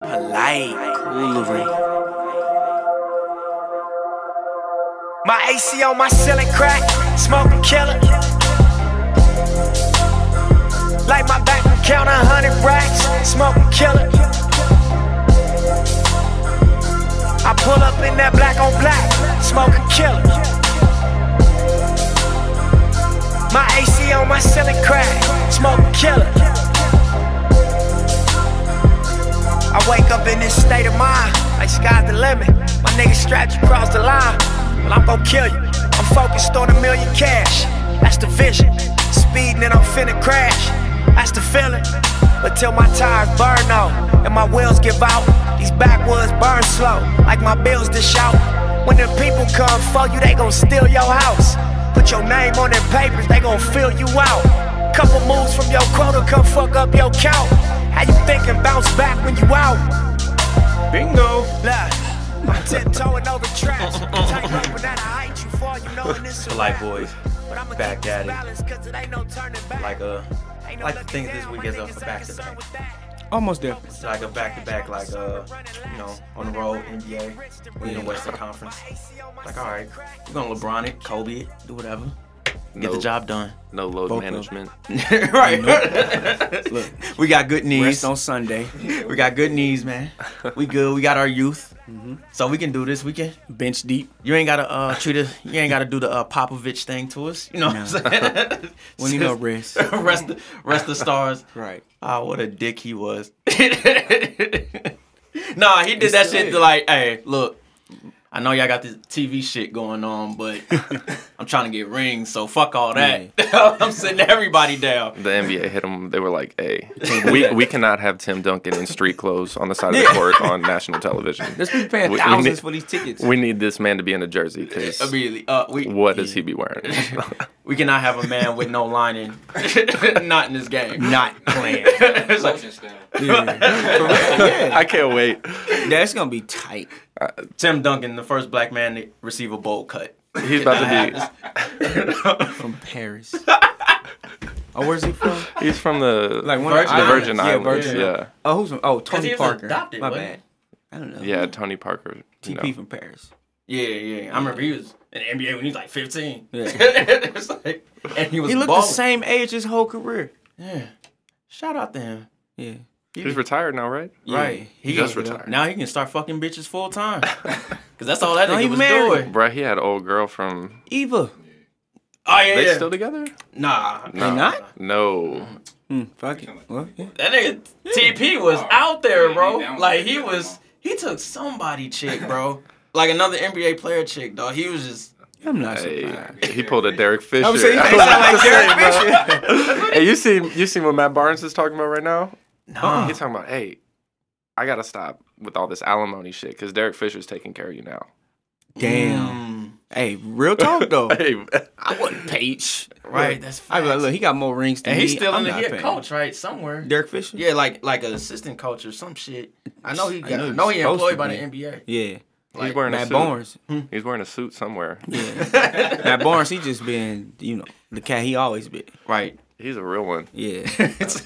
Polite, coolery. My AC on my ceiling crack, smoking killer. Like my bank account, 100 racks, smoking killer. I pull up in that black on black, smoking killer. My AC on my ceiling crack, smoking killer. I wake up in this state of mind, like sky's the limit. My nigga strapped you across the line, well I'm gon' kill you. I'm focused on $1 million cash, that's the vision. Speeding and I'm finna crash, that's the feeling. But till my tires burn out and my wheels give out, these backwoods burn slow, like my bills dish out. When the people come for you, they gon' steal your house. Put your name on their papers, they gon' fill you out. Couple moves from your quota, come fuck up your count. How you think and bounce back when you out? Bingo. Look, I'm tiptoeing over traps. Tighten up when I hate you for, you know, and it's a light boys, back at it. Like the things this week is a back-to-back. Almost there. It's like a back-to-back, like, you know, on the road, NBA, we in the Western Conference. Like, all right, we're going to LeBron it, Kobe it, do whatever. Get the job done. No load Both management. Right. Look, we got good knees. Rest on Sunday. We got good knees, man. We good. We got our youth. Mm-hmm. So we can do this. We can bench deep. You ain't gotta do the Popovich thing to us. You know what I'm saying? We need no rest. Rest the stars. Right. Ah, what a dick he was. Nah, he did it's that shit to like, hey, look. I know y'all got this TV shit going on, but I'm trying to get rings, so fuck all that. I'm sitting everybody down. The NBA hit them. They were like, hey, we cannot have Tim Duncan in street clothes on the side of the court on national television. This people paying thousands for these tickets. We need this man to be in a jersey, because what does he be wearing? We cannot have a man with no lining, not in this game. Not playing. Like, yeah. I can't wait. That's going to be tight. Tim Duncan, the first black man to receive a bowl cut. He's about to be from Paris. Oh, where's he from? He's from the Virgin Islands. Yeah. Oh, who's from? Oh, Tony Parker. Adopted, my bad. I don't know. Yeah, Tony Parker. TP from Paris. Yeah. I remember he was in the NBA when he was like 15. Yeah. It was like, and he was. He looked balling. The same age his whole career. Yeah. Shout out to him. Yeah. He's retired now, right? Yeah. Right. He just retired. Now he can start fucking bitches full time. Because that's all that nigga was doing. Bruh, he had an old girl from... Eva. Oh, yeah. They still together? Nah. They not? No. Fuck it. What? Yeah. That nigga TP was out there, bro. Like, he was... He took somebody chick, bro. Like, another NBA player chick, dog. He was just... I'm not surprised. He pulled a Derek Fisher. I'm saying he like Derek Fisher. Hey, you seen what Matt Barnes is talking about right now? No. He's talking about, hey, I got to stop with all this alimony shit because Derek Fisher's taking care of you now. Damn. Hey, real talk, though. Hey, I wouldn't page. Right, that's fine. I'd be like, look, he got more rings than me. And he's still a coach, right, somewhere. Derek Fisher? Yeah, like an assistant coach or some shit. I know he employed by the NBA. Yeah. Like, he's wearing Matt Barnes. He's wearing a suit somewhere. Yeah. Matt Barnes, he just been, you know, the cat he always been. Right. He's a real one. Yeah.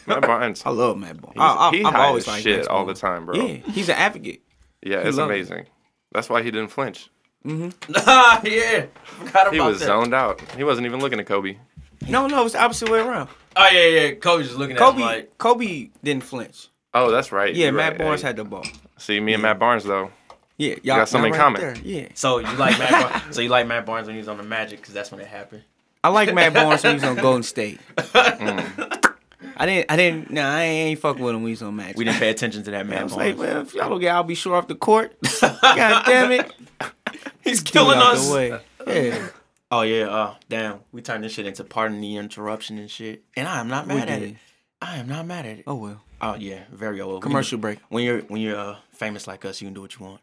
Matt Barnes. I love Matt Barnes. I've always liked shit all the time, bro. Yeah, he's an advocate. Yeah, it's amazing. Him. That's why he didn't flinch. Mm-hmm. Yeah. Forgot about that. He was zoned out. He wasn't even looking at Kobe. No, it was the opposite way around. Oh, yeah. Kobe's just looking at him like... Kobe didn't flinch. Oh, that's right. Yeah, Matt Barnes had the ball. See, me and Matt Barnes, though. Yeah, y'all got something in common. There. Yeah. So you like Matt Barnes? So you like Matt Barnes when he was on the Magic because that's when it happened. I like Matt Barnes when he was on Golden State. I ain't fuck with him when he was on Magic. We didn't pay attention to that Matt Barnes. Like, well, if y'all don't get, I'll be sure off the court. God damn it, he's killing us. The way. Yeah. Oh yeah. Damn, we turned this shit into pardon the interruption and shit. And I am not mad at it. I am not mad at it. Oh well. Oh yeah. Very old. Commercial break. When you're famous like us, you can do what you want.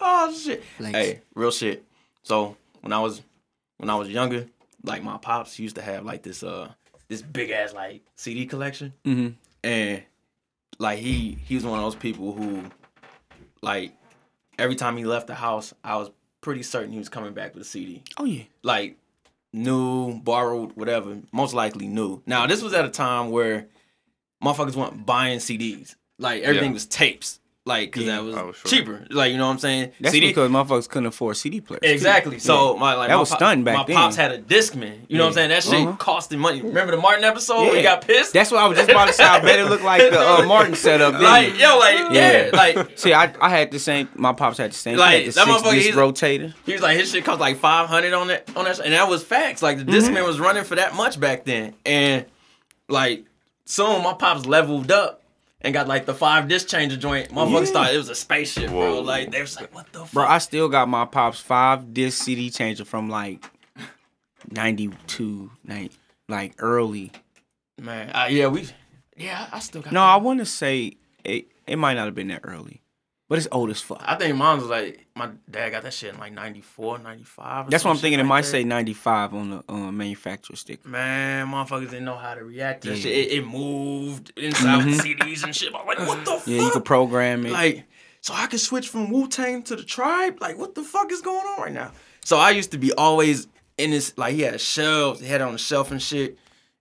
Oh shit. Flex. Hey, real shit. So when I was younger, like my pops used to have like this big ass like CD collection, mm-hmm. and like he was one of those people who like every time he left the house, I was pretty certain he was coming back with a CD. Oh yeah, like new, borrowed, whatever, most likely new. Now this was at a time where motherfuckers weren't buying CDs. Like, everything was tapes. Like, because that was cheaper. Like, you know what I'm saying? That's because motherfuckers couldn't afford CD players. Exactly. So, my pops had a Discman. You know what I'm saying? That shit cost him money. Remember the Martin episode where he got pissed? That's what I was just about to say. I bet it looked like the Martin setup. Like, yo, like, like, see, I had the same, my pops had the same. Like, that motherfucker, rotator. He was like, his shit cost like $500 on that. And that was facts. Like, the Discman was running for that much back then. And, like, soon my pops leveled up. And got like the 5 disc changer joint. Motherfuckers thought it was a spaceship, bro. Like, they was like, what the fuck? Bro, I still got my pops 5 disc CD changer from like 92, like early. Man, I still got I want to say it might not have been that early. But it's old as fuck. I think mine was like, my dad got that shit in like 94, 95. That's what I'm thinking. It might say 95 on the manufacturer sticker. Man, motherfuckers didn't know how to react to that shit. It moved inside with CDs and shit. I'm like, what the fuck? Yeah, you could program it. Like, so I could switch from Wu-Tang to the Tribe? Like, what the fuck is going on right now? So I used to be always in this, like, he had shelves. He had it on the shelf and shit.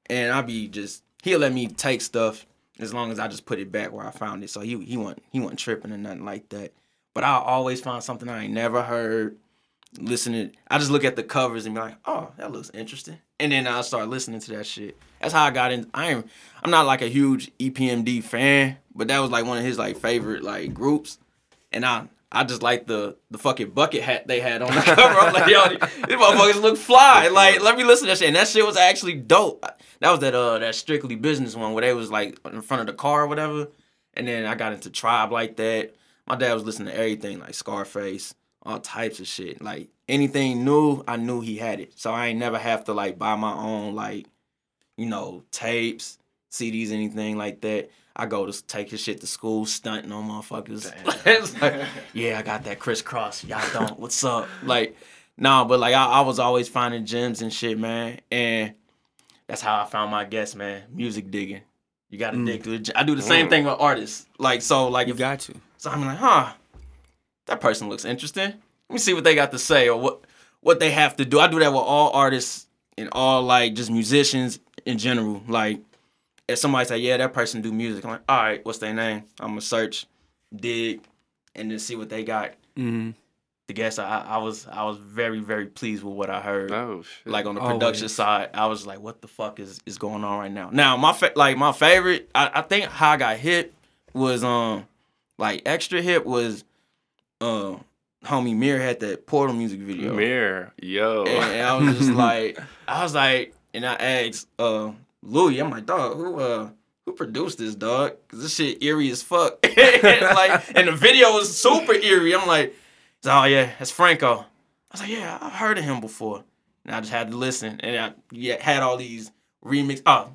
And I'd be just, he'll let me take stuff. As long as I just put it back where I found it. So he wasn't tripping or nothing like that. But I always find something I ain't never heard. Listening, I just look at the covers and be like, oh, that looks interesting. And then I start listening to that shit. That's how I got in. I'm not like a huge EPMD fan, but that was like one of his like favorite like groups. And I just like the fucking bucket hat they had on the cover. I'm like, yo, these motherfuckers look fly. Like, let me listen to that shit. And that shit was actually dope. That was that Strictly Business one where they was like in front of the car or whatever. And then I got into Tribe like that. My dad was listening to everything, like Scarface, all types of shit. Like anything new, I knew he had it. So I ain't never have to like buy my own like, you know, tapes, CDs, anything like that. I go to take his shit to school, stunting on motherfuckers. It's like, yeah, I got that crisscross. Y'all don't. What's up? Like, nah, but like I was always finding gems and shit, man. And that's how I found my guests, man. Music digging. You got to dig through it. I do the same thing with artists. Like, so, like, you got to. So I'm like, that person looks interesting. Let me see what they got to say or what they have to do. I do that with all artists and all, like, just musicians in general. Like, if somebody say, yeah, that person do music, I'm like, all right, what's their name? I'm going to search, dig, and then see what they got. Mm-hmm. The guest, I was very, very pleased with what I heard. Oh, shit. Like, on the production side, I was like, what the fuck is going on right now? Now, my favorite, I think how I got hit was, like, extra hit was, homie Mirror had that Portal music video. Mirror, yo. And I was just like, and I asked, Louis, I'm like, dog, who produced this, dog? Cause this shit eerie as fuck. And the video was super eerie. I'm like, oh yeah, that's Franco. I was like, yeah, I've heard of him before. And I just had to listen, and I had all these remix. Oh,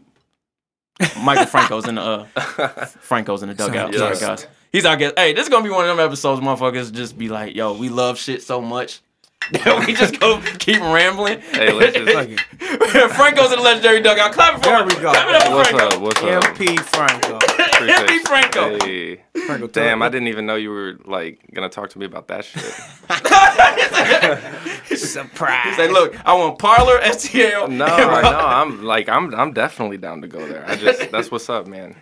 Michael Franco's in the dugout. Yes. Sorry, guys. He's our guest. Hey, this is gonna be one of them episodes, motherfuckers. Just be like, yo, we love shit so much. We just go keep rambling. Hey, let's just like it. Franco's in the legendary dugout. Clap it for him. There we go. Clap it up for Franco. What's up? MP Franco. MP Franco. Hey. Franco. Damn, I didn't even know you were like gonna talk to me about that shit. Surprise. He's like, look, I want Parler, STL. No, I'm definitely down to go there. That's what's up, man.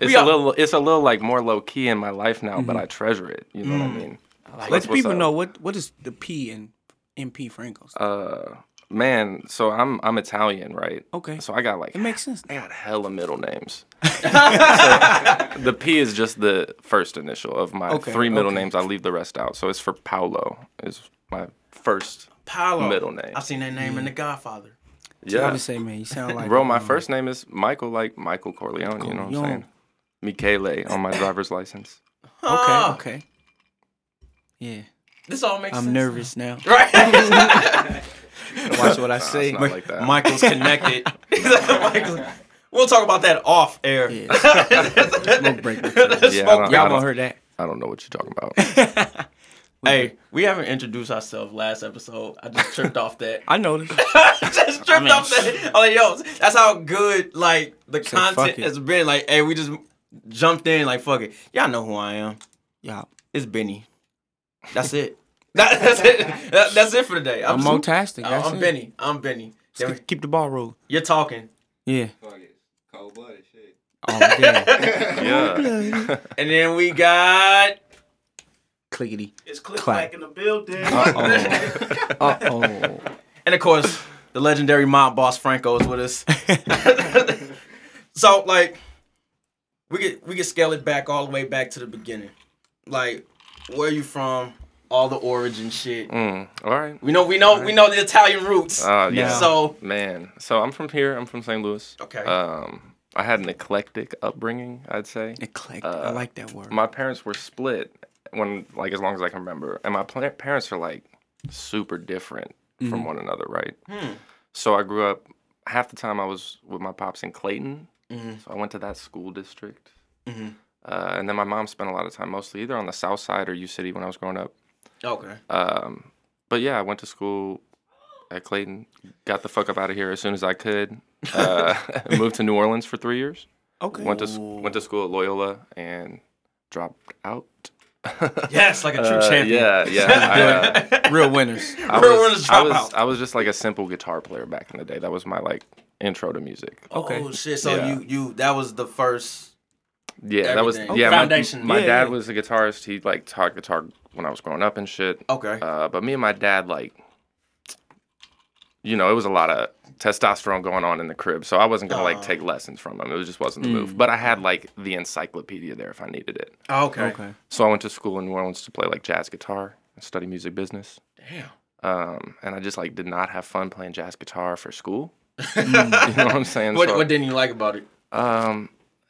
It's a little like more low key in my life now, but I treasure it. You know what I mean? Like, let people know what is the P in MP Franco's? Man, so I'm Italian, right? Okay. So I got like, it makes sense. I got hella middle names. So the P is just the first initial of my three middle names. I leave the rest out. So it's for Paolo. Is my first middle name. I've seen that name in The Godfather. Yeah. I say, man, you sound like bro. My first name is Michael, like Michael Corleone. You know what I'm saying? Michele on my driver's license. Okay. Yeah. This all makes sense. I'm nervous now. Right? Watch what I say. It's not like that. Michael's connected. We'll talk about that off air. Yeah. Smoke break. Y'all gonna hear that. I don't know what you're talking about. Hey, we haven't introduced ourselves last episode. I just tripped off that. I noticed. Off that. I'm like, yo, that's how good like the content has been. Like, hey, we just jumped in like, fuck it. Y'all know who I am. Yeah. It's Benny. That's it. That's it. That's it for today. I'm Motastic. I'm Benny. Keep the ball rolling. You're talking. Yeah. Cold blooded shit. all day. Yeah. And then we got clickety. It's click clack in the building. Uh oh. And of course, the legendary mob boss Franco is with us. So like, we could scale it back all the way back to the beginning. Like, where are you from? All the origin shit. All right. We know the Italian roots. Yeah. So man, so I'm from here. I'm from St. Louis. Okay. I had an eclectic upbringing, I'd say. Eclectic. I like that word. My parents were split when, like, as long as I can remember, and my parents are like super different from one another, right? So I grew up. Half the time I was with my pops in Clayton, so I went to that school district. And then my mom spent a lot of time mostly either on the South Side or U City when I was growing up. Okay. But yeah, I went to school at Clayton, got the fuck up out of here as soon as I could. Moved to New Orleans for 3 years. Okay. Went to school at Loyola and dropped out. Yes, like a true champion. Yeah. Real winners. I was just like a simple guitar player back in the day. That was my like intro to music. Okay. Oh shit! So you that was the first. Yeah, everything. That was foundation. My dad was a guitarist. He like taught guitar when I was growing up and shit. Okay. But me and my dad like, you know, it was a lot of testosterone going on in the crib, so I wasn't gonna like take lessons from him. It just wasn't the move. But I had like the encyclopedia there if I needed it. Oh, okay. So I went to school in New Orleans to play like jazz guitar and study music business. Damn. And I just like did not have fun playing jazz guitar for school. You know what I'm saying? What didn't you like about it?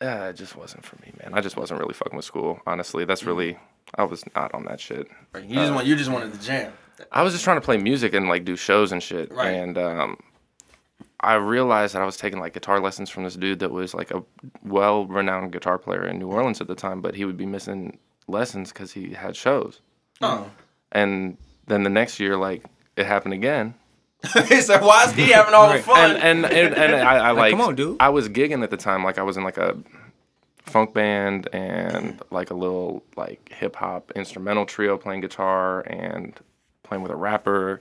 Yeah, it just wasn't for me, man. I just wasn't really fucking with school, honestly. That's really, I was not on that shit. Right. You just wanted to jam. I was just trying to play music and like do shows and shit. Right. And I realized that I was taking like guitar lessons from this dude that was like a well-renowned guitar player in New Orleans at the time, but he would be missing lessons because he had shows. Oh. And then the next year, like it happened again. So why is he having all the fun? And I like, come on, dude. I was gigging at the time, like I was in like a funk band and like a little like hip hop instrumental trio playing guitar and playing with a rapper.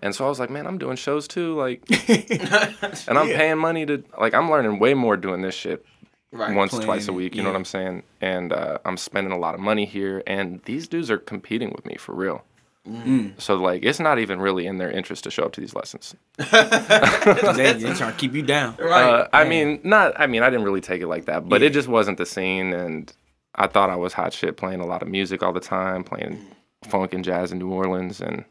And so I was like, man, I'm doing shows too, like, and I'm paying money to like I'm learning way more doing this shit twice a week. You know what I'm saying? And I'm spending a lot of money here, and these dudes are competing with me for real. So like it's not even really in their interest to show up to these lessons. They're trying to keep you down. Right. I didn't really take it like that, but it just wasn't the scene, and I thought I was hot shit playing a lot of music all the time, playing funk and jazz in New Orleans, and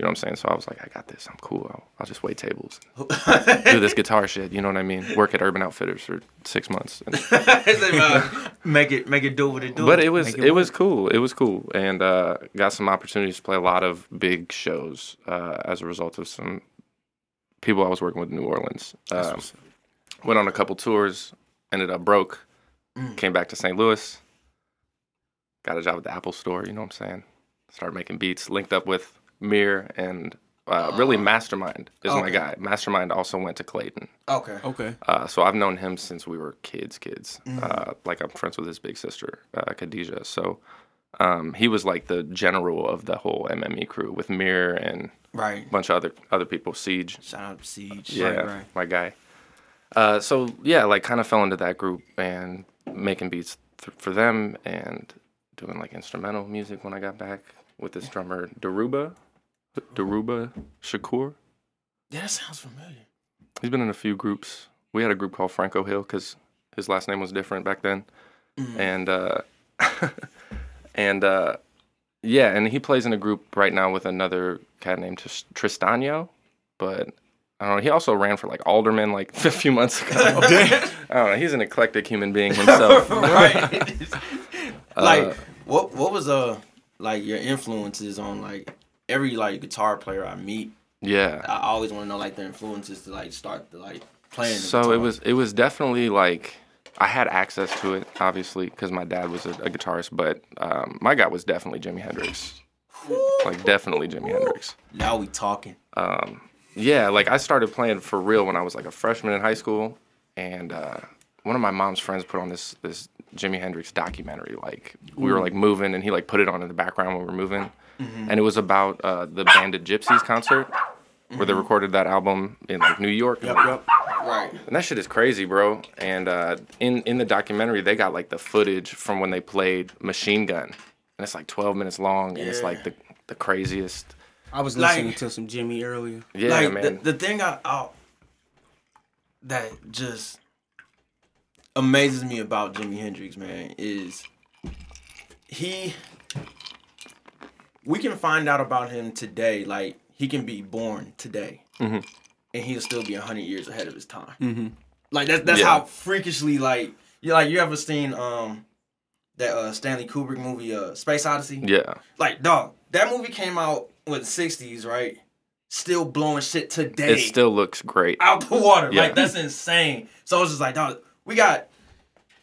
you know what I'm saying? So I was like, I got this, I'm cool, I'll just wait tables and do this guitar shit, you know what I mean? Work at Urban Outfitters for 6 months. And, make it do what it do. But it was cool, and got some opportunities to play a lot of big shows as a result of some people I was working with in New Orleans. Went on a couple tours, ended up broke, came back to St. Louis, got a job at the Apple Store, you know what I'm saying? Started making beats, linked up with Mir and really Mastermind is my guy. Mastermind also went to Clayton. Okay. So I've known him since we were kids. Like I'm friends with his big sister, Khadijah. So he was like the general of the whole MME crew with Mir and a bunch of other people. Siege. Shout out to Siege. My guy. So yeah, like kind of fell into that group and making beats for them and doing like instrumental music when I got back with this drummer Daruba Shakur. Yeah, that sounds familiar. He's been in a few groups. We had a group called Franco Hill because his last name was different back then. And and he plays in a group right now with another cat named Tristano, but I don't know, he also ran for like alderman like a few months ago. I don't know, he's an eclectic human being himself. Right. Like what was like your influences on like every like guitar player I meet. Yeah. I always want to know like their influences to like start to like playing. So it was definitely like I had access to it obviously because my dad was a guitarist, but my guy was definitely Jimi Hendrix. Like definitely Jimi Hendrix. Now we talking. Yeah, like I started playing for real when I was like a freshman in high school, and one of my mom's friends put on this Jimi Hendrix documentary. Like we were like moving, and he like put it on in the background when we were moving, and it was about the Bandit Gypsies concert where they recorded that album in like New York. Yep. Right. And that shit is crazy, bro. And in the documentary, they got like the footage from when they played Machine Gun, and it's like 12 minutes long, and it's like the craziest. I was listening to some Jimmy earlier. Yeah, like, man. The thing I that just amazes me about Jimi Hendrix, man, is we can find out about him today. Like, he can be born today, mm-hmm. and he'll still be 100 years ahead of his time. Mm-hmm. Like, that's how freakishly, like, you ever seen that Stanley Kubrick movie, Space Odyssey? Yeah. Like, dog, that movie came out in the 60s, right? Still blowing shit today. It still looks great. Out the water. Yeah. Like, that's insane. So it's just like, dog, we got...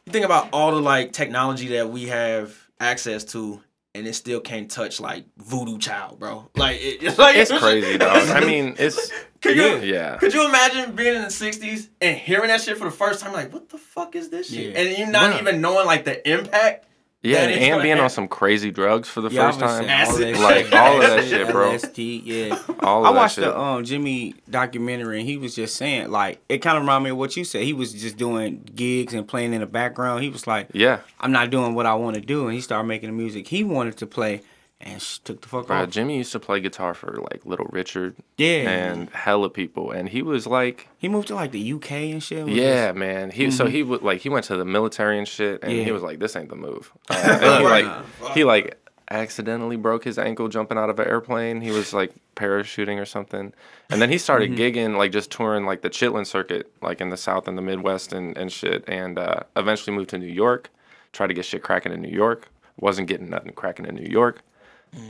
You think about all the, like, technology that we have access to, and it still can't touch, like, Voodoo Child, bro. Like, it's crazy, dog. I mean, it's... Could you imagine being in the 60s and hearing that shit for the first time? Like, what the fuck is this shit? And you're not even knowing, like, the impact. Yeah, and being on some crazy drugs for the first time. Acid. Like, all of that shit, bro. LSD, yeah. All of that shit. I watched the Jimmy documentary, and he was just saying, like, it kind of reminded me of what you said. He was just doing gigs and playing in the background. He was like, yeah, I'm not doing what I want to do. And he started making the music he wanted to play, and took the fuck off. Jimmy used to play guitar for, like, Little Richard. Yeah. And hella people. And he was, like... He moved to, like, the UK and shit. Yeah, this? Man. He mm-hmm. So he would, like, he went to the military and shit, and he was like, this ain't the move. And he accidentally broke his ankle jumping out of an airplane. He was, like, parachuting or something. And then he started gigging, like, just touring, like, the Chitlin circuit, like, in the South and the Midwest and shit. And eventually moved to New York. Tried to get shit cracking in New York. Wasn't getting nothing cracking in New York.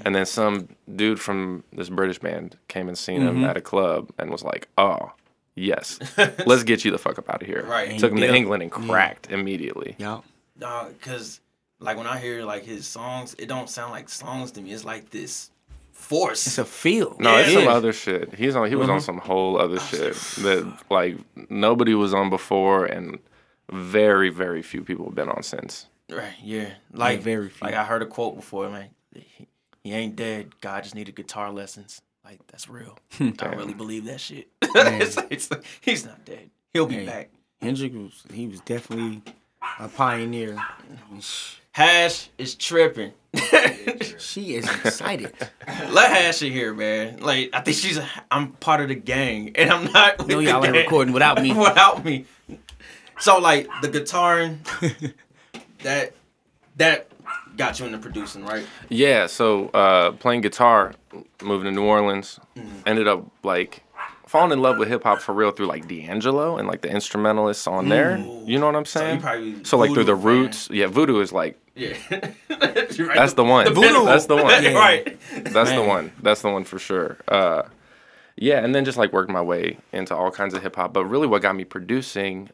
And then some dude from this British band came and seen him at a club and was like, oh, yes, let's get you the fuck up out of here. Right. And took him to England and cracked immediately. Yeah. Because, like, when I hear, like, his songs, it don't sound like songs to me. It's like this force. It's a feel. No, it's some other shit. He was on some whole other shit that, like, nobody was on before, and very, very few people have been on since. Right, yeah. Like, very few. Like, I heard a quote before, man. He ain't dead. God just needed guitar lessons. Like, that's real. I really believe that shit. It's like, he's not dead. He'll be back. Hendrix was definitely a pioneer. Hash is tripping. She is excited. Let Hash in here, man. Like, I think I'm part of the gang, and I'm not. No, y'all ain't recording without me. So, like, the guitaring, that. Got you into producing, right? Yeah, so playing guitar, moving to New Orleans, ended up, like, falling in love with hip-hop for real through, like, D'Angelo and, like, the instrumentalists on there. You know what I'm saying? So like, through the roots. Yeah, Voodoo is, like... Yeah. That's the one. The Voodoo. That's the one. Right. That's the one. That's the one for sure. Yeah, and then just, like, worked my way into all kinds of hip-hop. But really what got me producing...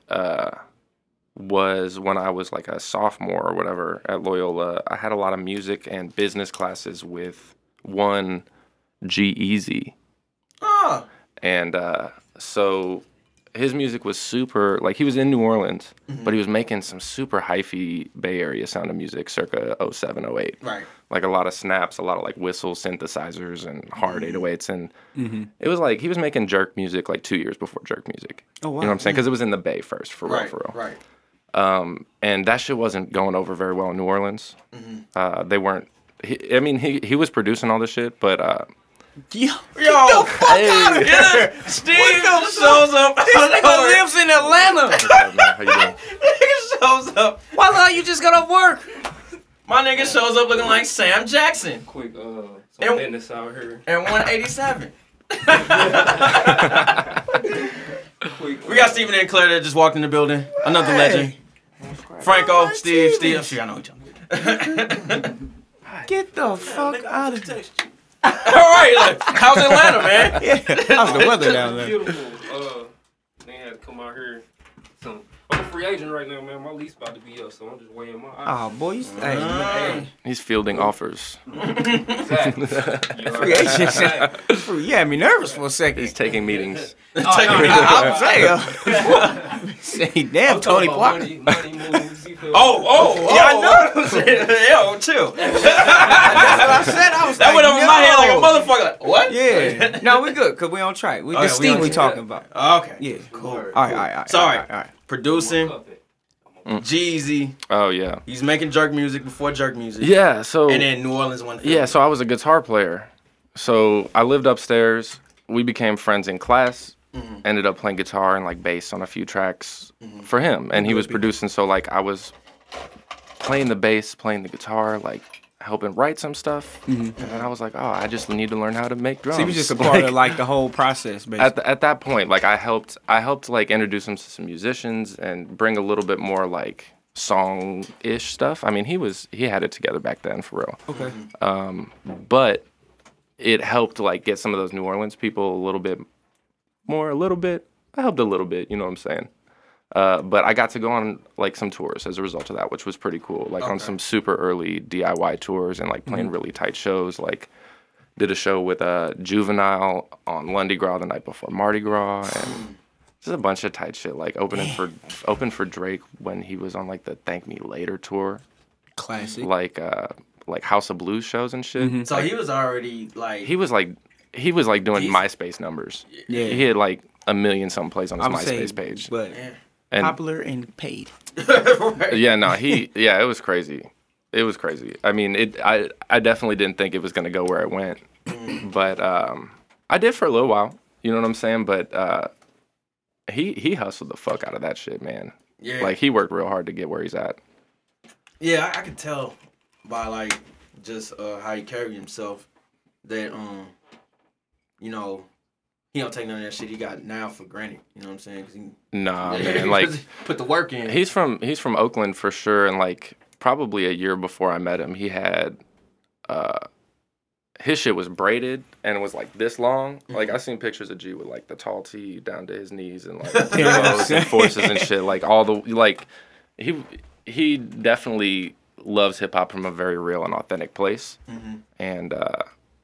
was when I was like a sophomore or whatever at Loyola, I had a lot of music and business classes with one G-Eazy. Oh. And so his music was super, like, he was in New Orleans, but he was making some super hyphy Bay Area sound of music circa 07, 08. Right. Like a lot of snaps, a lot of like whistle synthesizers and hard 808s. And it was like, he was making jerk music like 2 years before jerk music. Oh, wow. You know what I'm saying? Because it was in the Bay first, for real. Right. And that shit wasn't going over very well in New Orleans. They weren't. He was producing all this shit, but yo, get the fuck out of here! Steve shows up. This nigga lives in Atlanta. How you doing? Nigga shows up. Why the hell you just got off work? My nigga shows up looking like Sam Jackson. Quick, some business out here. And 187. We got Stephen and Claire that just walked in the building. Another legend. Franco, Steve. I'm sure I know each other. Get the fuck out of here. All right, like, how's Atlanta, man? Yeah. How's the weather down there? Beautiful. They had to come out here. I'm a free agent right now, man. My lease about to be up, so I'm just weighing my options. Oh, boy, he's fielding offers. Exactly. Free agent. You had me nervous for a second. He's taking meetings. I'm saying, damn, Tony Parker. Money moves. He Yeah, I know what I'm saying. Yo, chill. That's what I said. I was that like, went over my head like a motherfucker. Like, what? Yeah. No, we good because we on track. We just Steve we talking about. Okay. Yeah. Cool. All right. Sorry. All right. Producing. Jeezy. Oh, yeah. He's making jerk music before jerk music. Yeah, so... And then New Orleans one thing. Yeah, so I was a guitar player. So I lived upstairs. We became friends in class. Mm-hmm. Ended up playing guitar and, like, bass on a few tracks for him. And he was producing, so, like, I was playing the bass, playing the guitar, like, helping write some stuff. Mm-hmm. And then I was like, oh, I just need to learn how to make drums. So he was just a part of, like, the whole process, basically. At that point, like, I helped like, introduce him to some musicians and bring a little bit more, like, song-ish stuff. I mean, he had it together back then, for real. Okay. But it helped, like, get some of those New Orleans people a little bit more, I helped a little bit, you know what I'm saying? But I got to go on, like, some tours as a result of that, which was pretty cool. Like, on some super early DIY tours and, like, playing really tight shows. Like, did a show with Juvenile on Lundi Gras the night before Mardi Gras. And just a bunch of tight shit. Like, opened for Drake when he was on, like, the Thank Me Later tour. Classic. Like House of Blues shows and shit. Mm-hmm. So like, he was already, like... He was, like, doing MySpace numbers. Yeah. He had, like, 1 million-something plays on his MySpace page. But... Yeah. And popular and paid. Right. Yeah, no, it was crazy. It was crazy. I mean, I definitely didn't think it was going to go where it went. But I did for a little while, you know what I'm saying? But he hustled the fuck out of that shit, man. Yeah. Like, he worked real hard to get where he's at. Yeah, I could tell by, like, just how he carried himself that, you know... He don't take none of that shit he got now for granted. You know what I'm saying? Man. Like, put the work in. He's from Oakland for sure, and like probably a year before I met him, he had his shit was braided and it was like this long. Mm-hmm. Like I seen pictures of G with like the tall tee down to his knees and like pillows and forces and shit. Like all the like, he definitely loves hip hop from a very real and authentic place, and.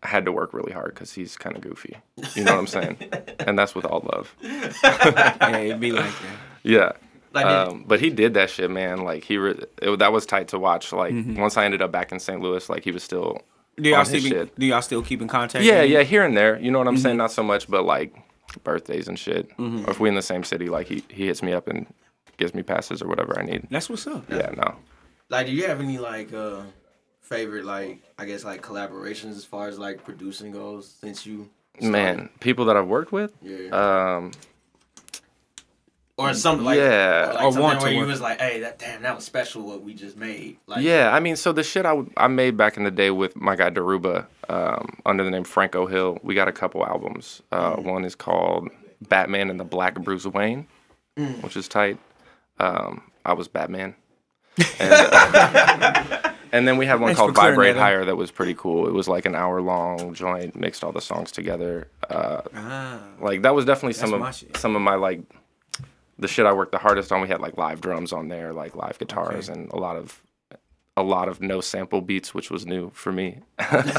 Had to work really hard because he's kind of goofy. You know what I'm saying? And that's with all love. Yeah, it'd be like that. Yeah. But he did that shit, man. Like, that was tight to watch. Like, once I ended up back in St. Louis, like, he was still Do y'all still keep in contact? Yeah, here and there. You know what I'm saying? Not so much, but, like, birthdays and shit. Or if we in the same city, like, he hits me up and gives me passes or whatever I need. That's what's up. Yeah, no. Like, do you have any, like, favorite, like, I guess, like, collaborations as far as, like, producing goes since you started? Man, people that I've worked with? Yeah. Or something like... Yeah. Or like something where you was like, hey, that was special what we just made. Like, yeah, I mean, so the shit I made back in the day with my guy Daruba, under the name Franco Hill, we got a couple albums. One is called Batman and the Black Bruce Wayne, which is tight. I was Batman. And... And then we had one called Vibrate Higher that was pretty cool. It was like an hour-long joint, mixed all the songs together. Like, that was definitely some of my, like, the shit I worked the hardest on. We had, like, live drums on there, like, live guitars, and a lot of no-sample beats, which was new for me. Damn,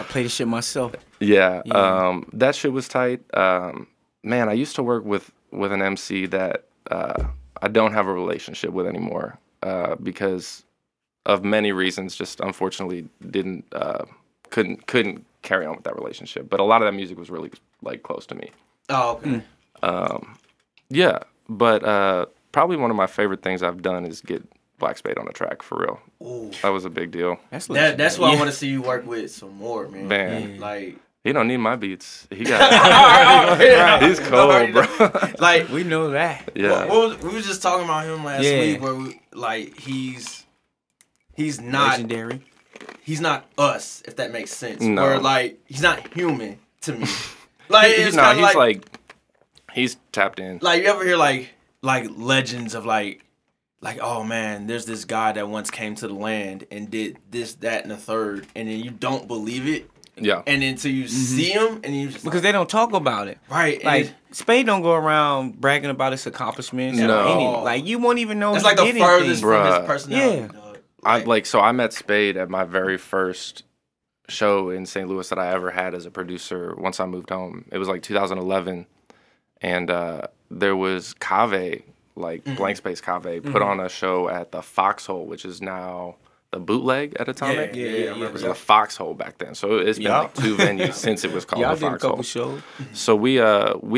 I played this shit myself. Yeah. That shit was tight. Man, I used to work with an MC that I don't have a relationship with anymore because... of many reasons, just unfortunately couldn't carry on with that relationship. But a lot of that music was really like close to me. Oh, okay. Yeah, but probably one of my favorite things I've done is get Black Spade on a track for real. Ooh. That was a big deal. That's why I want to see you work with some more, man. Man, like he don't need my beats. He got he's cold, bro. Like we know that. Yeah, we were just talking about him last week where we, like He's not legendary. He's not us, if that makes sense. No. Where like he's not human to me. Like he's tapped in. Like you ever hear like legends of like oh man, there's this guy that once came to the land and did this, that, and the third, and then you don't believe it. Yeah. And until you see him, and you just because they don't talk about it, right? Like Spade don't go around bragging about his accomplishments. No. Or like you won't even know. It's like the furthest from his personality. Yeah. So I met Spade at my very first show in St. Louis that I ever had as a producer once I moved home. It was like 2011, and there was Kaveh like Blank Space Cave, put on a show at the Foxhole, which is now the Bootleg at Atomic. Yeah, I remember. It was the Foxhole back then. So it's been like two venues since it was called the Foxhole. Did a couple shows. So we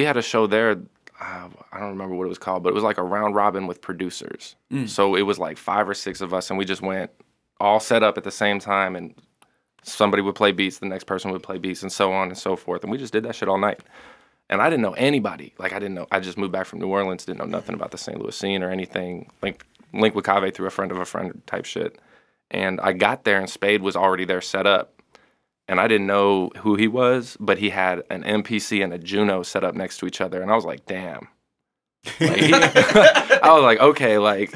had a show there. I don't remember what it was called, but it was like a round robin with producers. So it was like 5 or 6 of us, and we just went all set up at the same time, and somebody would play beats, the next person would play beats, and so on and so forth. And we just did that shit all night. And I didn't know anybody. Like, I didn't know. I just moved back from New Orleans, didn't know nothing about the St. Louis scene or anything. Link with Cave through a friend type shit. And I got there, and Spade was already there set up. And I didn't know who he was, but he had an MPC and a Juno set up next to each other. And I was like, damn. Like, I was like, okay, like,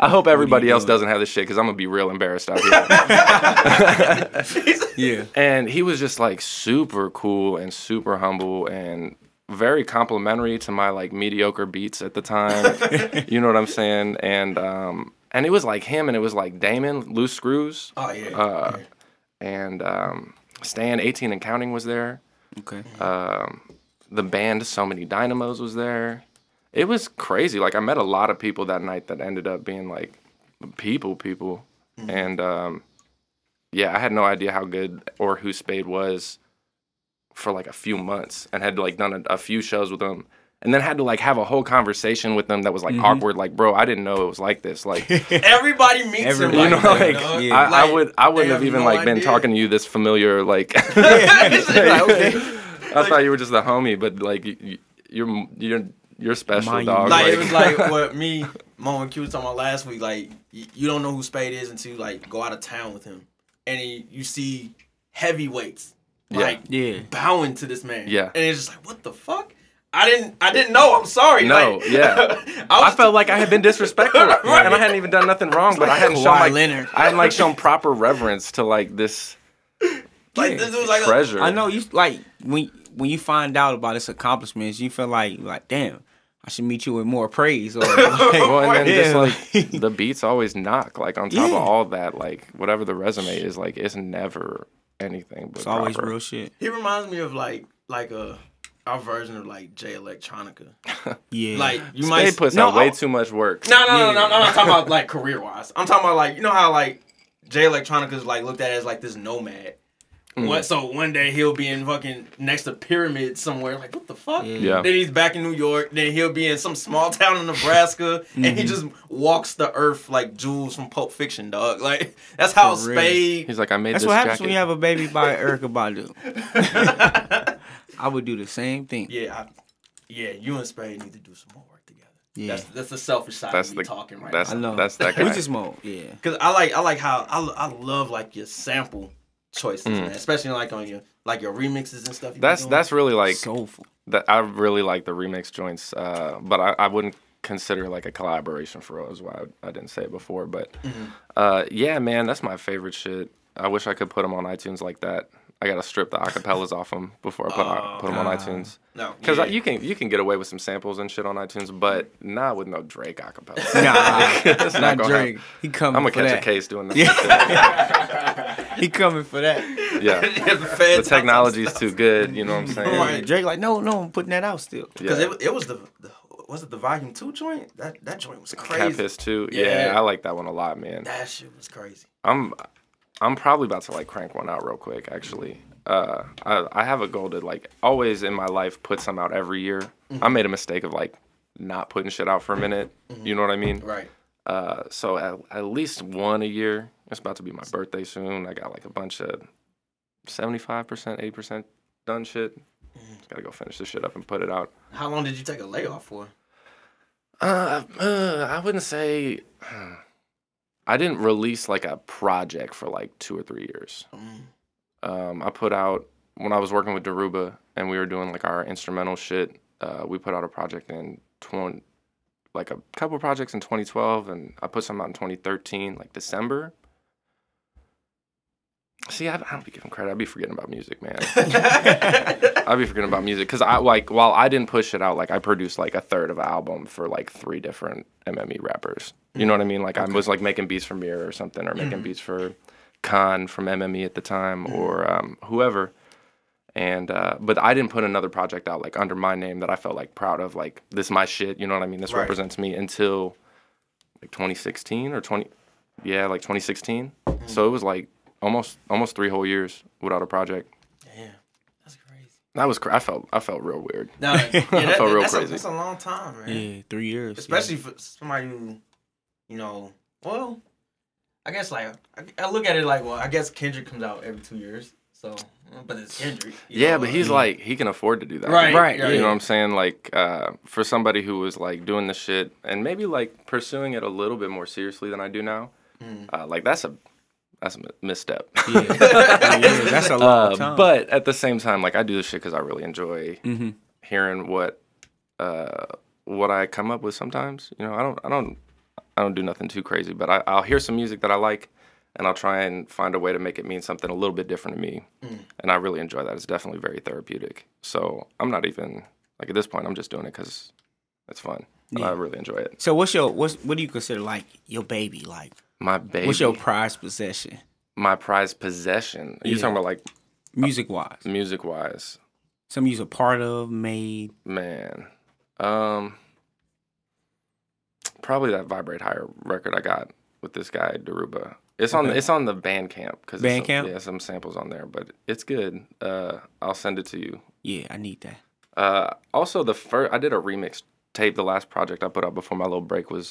I hope everybody else doesn't have this shit, because I'm going to be real embarrassed out here. Yeah. And he was just, like, super cool and super humble and very complimentary to my, like, mediocre beats at the time. You know what I'm saying? And it was, like, him, and it was, like, Damon, Loose Screws. Oh, yeah. Yeah. And Stan 18 and Counting was there. Okay. The band So Many Dynamos was there. It was crazy. Like, I met a lot of people that night that ended up being like people. Mm-hmm. And yeah, I had no idea how good or who Spade was for like a few months, and had like done a few shows with him. And then had to, like, have a whole conversation with them that was, like, awkward. Like, bro, I didn't know it was like this. Like, everybody meets everybody. You know, like, yeah. I wouldn't have even, like, been talking to you this familiar, like. I thought you were just the homie, but, like, you're special, dog. Like, it was, like, what me, Mo and Q was talking about last week. Like, you don't know who Spade is until you, like, go out of town with him. And then you see heavyweights, like, bowing to this man. Yeah. And it's just like, what the fuck? I didn't know. I'm sorry. No, like, yeah. I felt like I had been disrespectful, right. And I hadn't even done nothing wrong. But like I hadn't shown proper reverence to like this, like this was like treasure. I know you like when you find out about his accomplishments, you feel like damn, I should meet you with more praise. Or like, well, and then just like the beats always knock. Like on top of all that, like whatever the resume is, like it's never anything. But it's always proper. Real shit. He reminds me of like a. Our version of like Jay Electronica, yeah. Like you Spade might puts out way too much work. No. I'm not talking about like career wise. I'm talking about like you know how like Jay Electronica is like looked at as like this nomad. What? So one day he'll be in fucking next to Pyramid somewhere. Like what the fuck? Yeah. Then he's back in New York. Then he'll be in some small town in Nebraska, and he just walks the earth like Jules from Pulp Fiction, dog. Like that's how Spade. He's like I made. That's this what happens jacket. When you have a baby by Erykah Badu. I would do the same thing. Yeah, you and Spade need to do some more work together. Yeah. That's the selfish side that's of me talking right now. I know. That's that guy. We just mode, yeah. Because I like how, I love, like, your sample choices, man. Especially, like, on your remixes and stuff. That's really, like, soulful. I really like the remix joints, but I wouldn't consider, like, a collaboration for real. That's why I didn't say it before. But, yeah, man, that's my favorite shit. I wish I could put them on iTunes like that. I gotta strip the acapellas off them before I put them on iTunes. No, because you can get away with some samples and shit on iTunes, but not with no Drake acapellas. Nah, not Drake. He coming. I'm gonna for catch that. A case doing that. Yeah. He coming for that. Yeah, the technology's too good. You know what I'm saying? Right. Drake like, no, I'm putting that out still. Because it was the was it the Volume 2 joint? That joint was crazy. Cap Hiss 2. Yeah, I like that one a lot, man. That shit was crazy. I'm probably about to, like, crank one out real quick, actually. I have a goal to, like, always in my life put some out every year. Mm-hmm. I made a mistake of, like, not putting shit out for a minute. Mm-hmm. You know what I mean? Right. So at least one a year. It's about to be my birthday soon. I got, like, a bunch of 75%, 80% done shit. Mm-hmm. Just gotta go finish this shit up and put it out. How long did you take a layoff for? I wouldn't say... I didn't release, like, a project for, like, 2 or 3 years. I put out, when I was working with Daruba, and we were doing, like, our instrumental shit, we put out a project in, a couple projects in 2012, and I put some out in 2013, like, December. See, I don't be giving credit. I be forgetting about music, man. I be forgetting about music, because, while I didn't push it out, like, I produced, like, a third of an album for, like, 3 different MME rappers. You know what I mean? Like, okay. I was, like, making beats for Mirror or something, or making beats for Khan from MME at the time, or whoever. And but I didn't put another project out like under my name that I felt like proud of, like this is my shit, you know what I mean? This represents me until like 2016 or 2016. Mm-hmm. So it was like almost 3 whole years without a project. Damn, that's crazy. That was I felt real weird. No, I felt real crazy. That's a long time, man. Yeah, 3 years. Especially for somebody who, you know, well, I guess like I look at it like, well, I guess Kendrick comes out every 2 years. So, but it's Kendrick. Yeah, know, but he's like, he can afford to do that. Right. You know what I'm saying? Like, for somebody who was like doing this shit and maybe like pursuing it a little bit more seriously than I do now, like that's a misstep. Yeah. That's a long time. But at the same time, like I do this shit because I really enjoy hearing what I come up with sometimes. You know, I don't do nothing too crazy, but I'll hear some music that I like. And I'll try and find a way to make it mean something a little bit different to me. Mm. And I really enjoy that. It's definitely very therapeutic. So I'm not even, like at this point, I'm just doing it because it's fun. Yeah. And I really enjoy it. So what do you consider like your baby? Like my baby? What's your prized possession? My prized possession? You're talking about like... Music-wise. Music-wise. Something you're a part of, made? Man. Probably that Vibrate Higher record I got with this guy, Daruba. It's on the Bandcamp because some samples on there, but it's good. I'll send it to you. Yeah, I need that. Also, I did a remix tape. The last project I put out before my little break was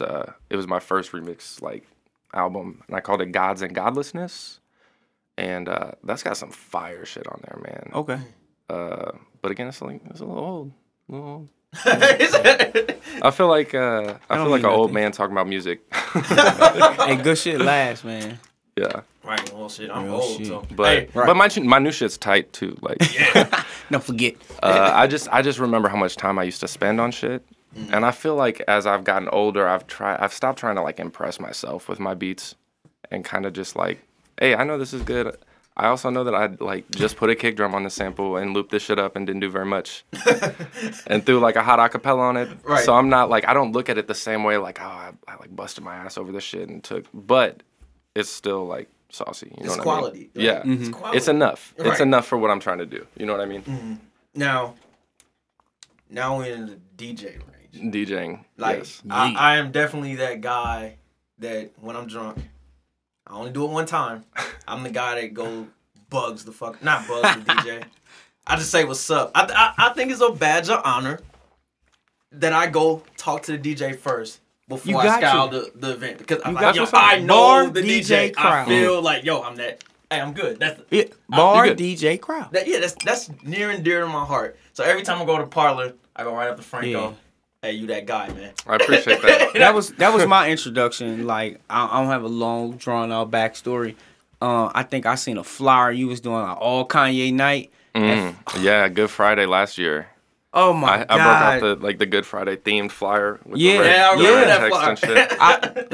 it was my first remix like album, and I called it Gods and Godlessness, and that's got some fire shit on there, man. Okay. But again, it's a little old. I feel like an old man talking about music. Hey, good shit lasts, man. Yeah. Right, well, shit, I'm old, so. But my new shit's tight too. Like, don't forget. I just remember how much time I used to spend on shit, and I feel like as I've gotten older, I've stopped trying to like impress myself with my beats, and kind of just like, hey, I know this is good. I also know that I like just put a kick drum on the sample and looped this shit up and didn't do very much, and threw like a hot acapella on it. Right. So I'm not like I don't look at it the same way like I like busted my ass over this shit and took, but it's still like saucy. You know what quality. I mean? Right? Yeah, it's quality. It's enough. Right. It's enough for what I'm trying to do. You know what I mean? Mm-hmm. Now we're in the DJ range. DJing. Like yes. I am definitely that guy that when I'm drunk. I only do it one time. I'm the guy that not bugs the DJ. I just say what's up. I think it's a badge of honor that I go talk to the DJ first before I scowl the event because I'm like, yo, I know the DJ crowd. I feel like, yo, I'm that. Hey, I'm good. That's bar DJ crowd. That's near and dear to my heart. So every time I go to the parlor, I go right up to Franco. Yeah. Hey, you that guy, man. I appreciate that. That was my introduction. Like, I don't have a long, drawn-out backstory. I think I seen a flyer you was doing an all-Kanye night. Good Friday last year. Oh, my God. I broke out the Good Friday-themed flyer. With the red text and shit.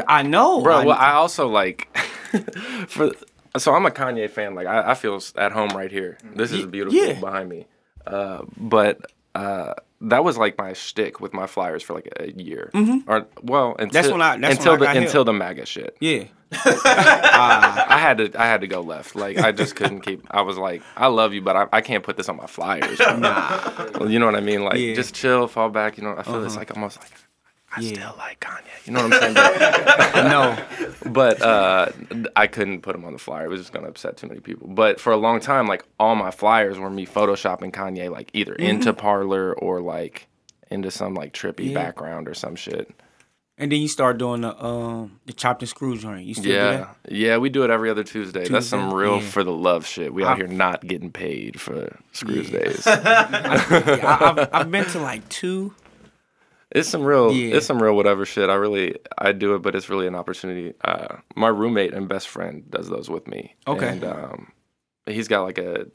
I know. Bro, I also, like... so I'm a Kanye fan. Like, I feel at home right here. This is beautiful behind me. That was like my shtick with my flyers for like a year, until the MAGA shit. Yeah, I had to go left. Like I just couldn't keep. I was like, I love you, but I can't put this on my flyers. Nah, you know what I mean? Like just chill, fall back. You know, I feel it's like almost like I still like Kanye. You know what I'm saying? No, but I couldn't put him on the flyer. It was just gonna upset too many people. But for a long time, like all my flyers were me photoshopping Kanye, like either into Parlor or like into some like trippy background or some shit. And then you start doing the chopped and screw joint. You still do that? Yeah, we do it every other Tuesday. That's some real for the love shit. We out here not getting paid for screws days. I've been to like 2. It's some real, whatever shit. I do it, but it's really an opportunity. My roommate and best friend does those with me. Okay. And he's got like a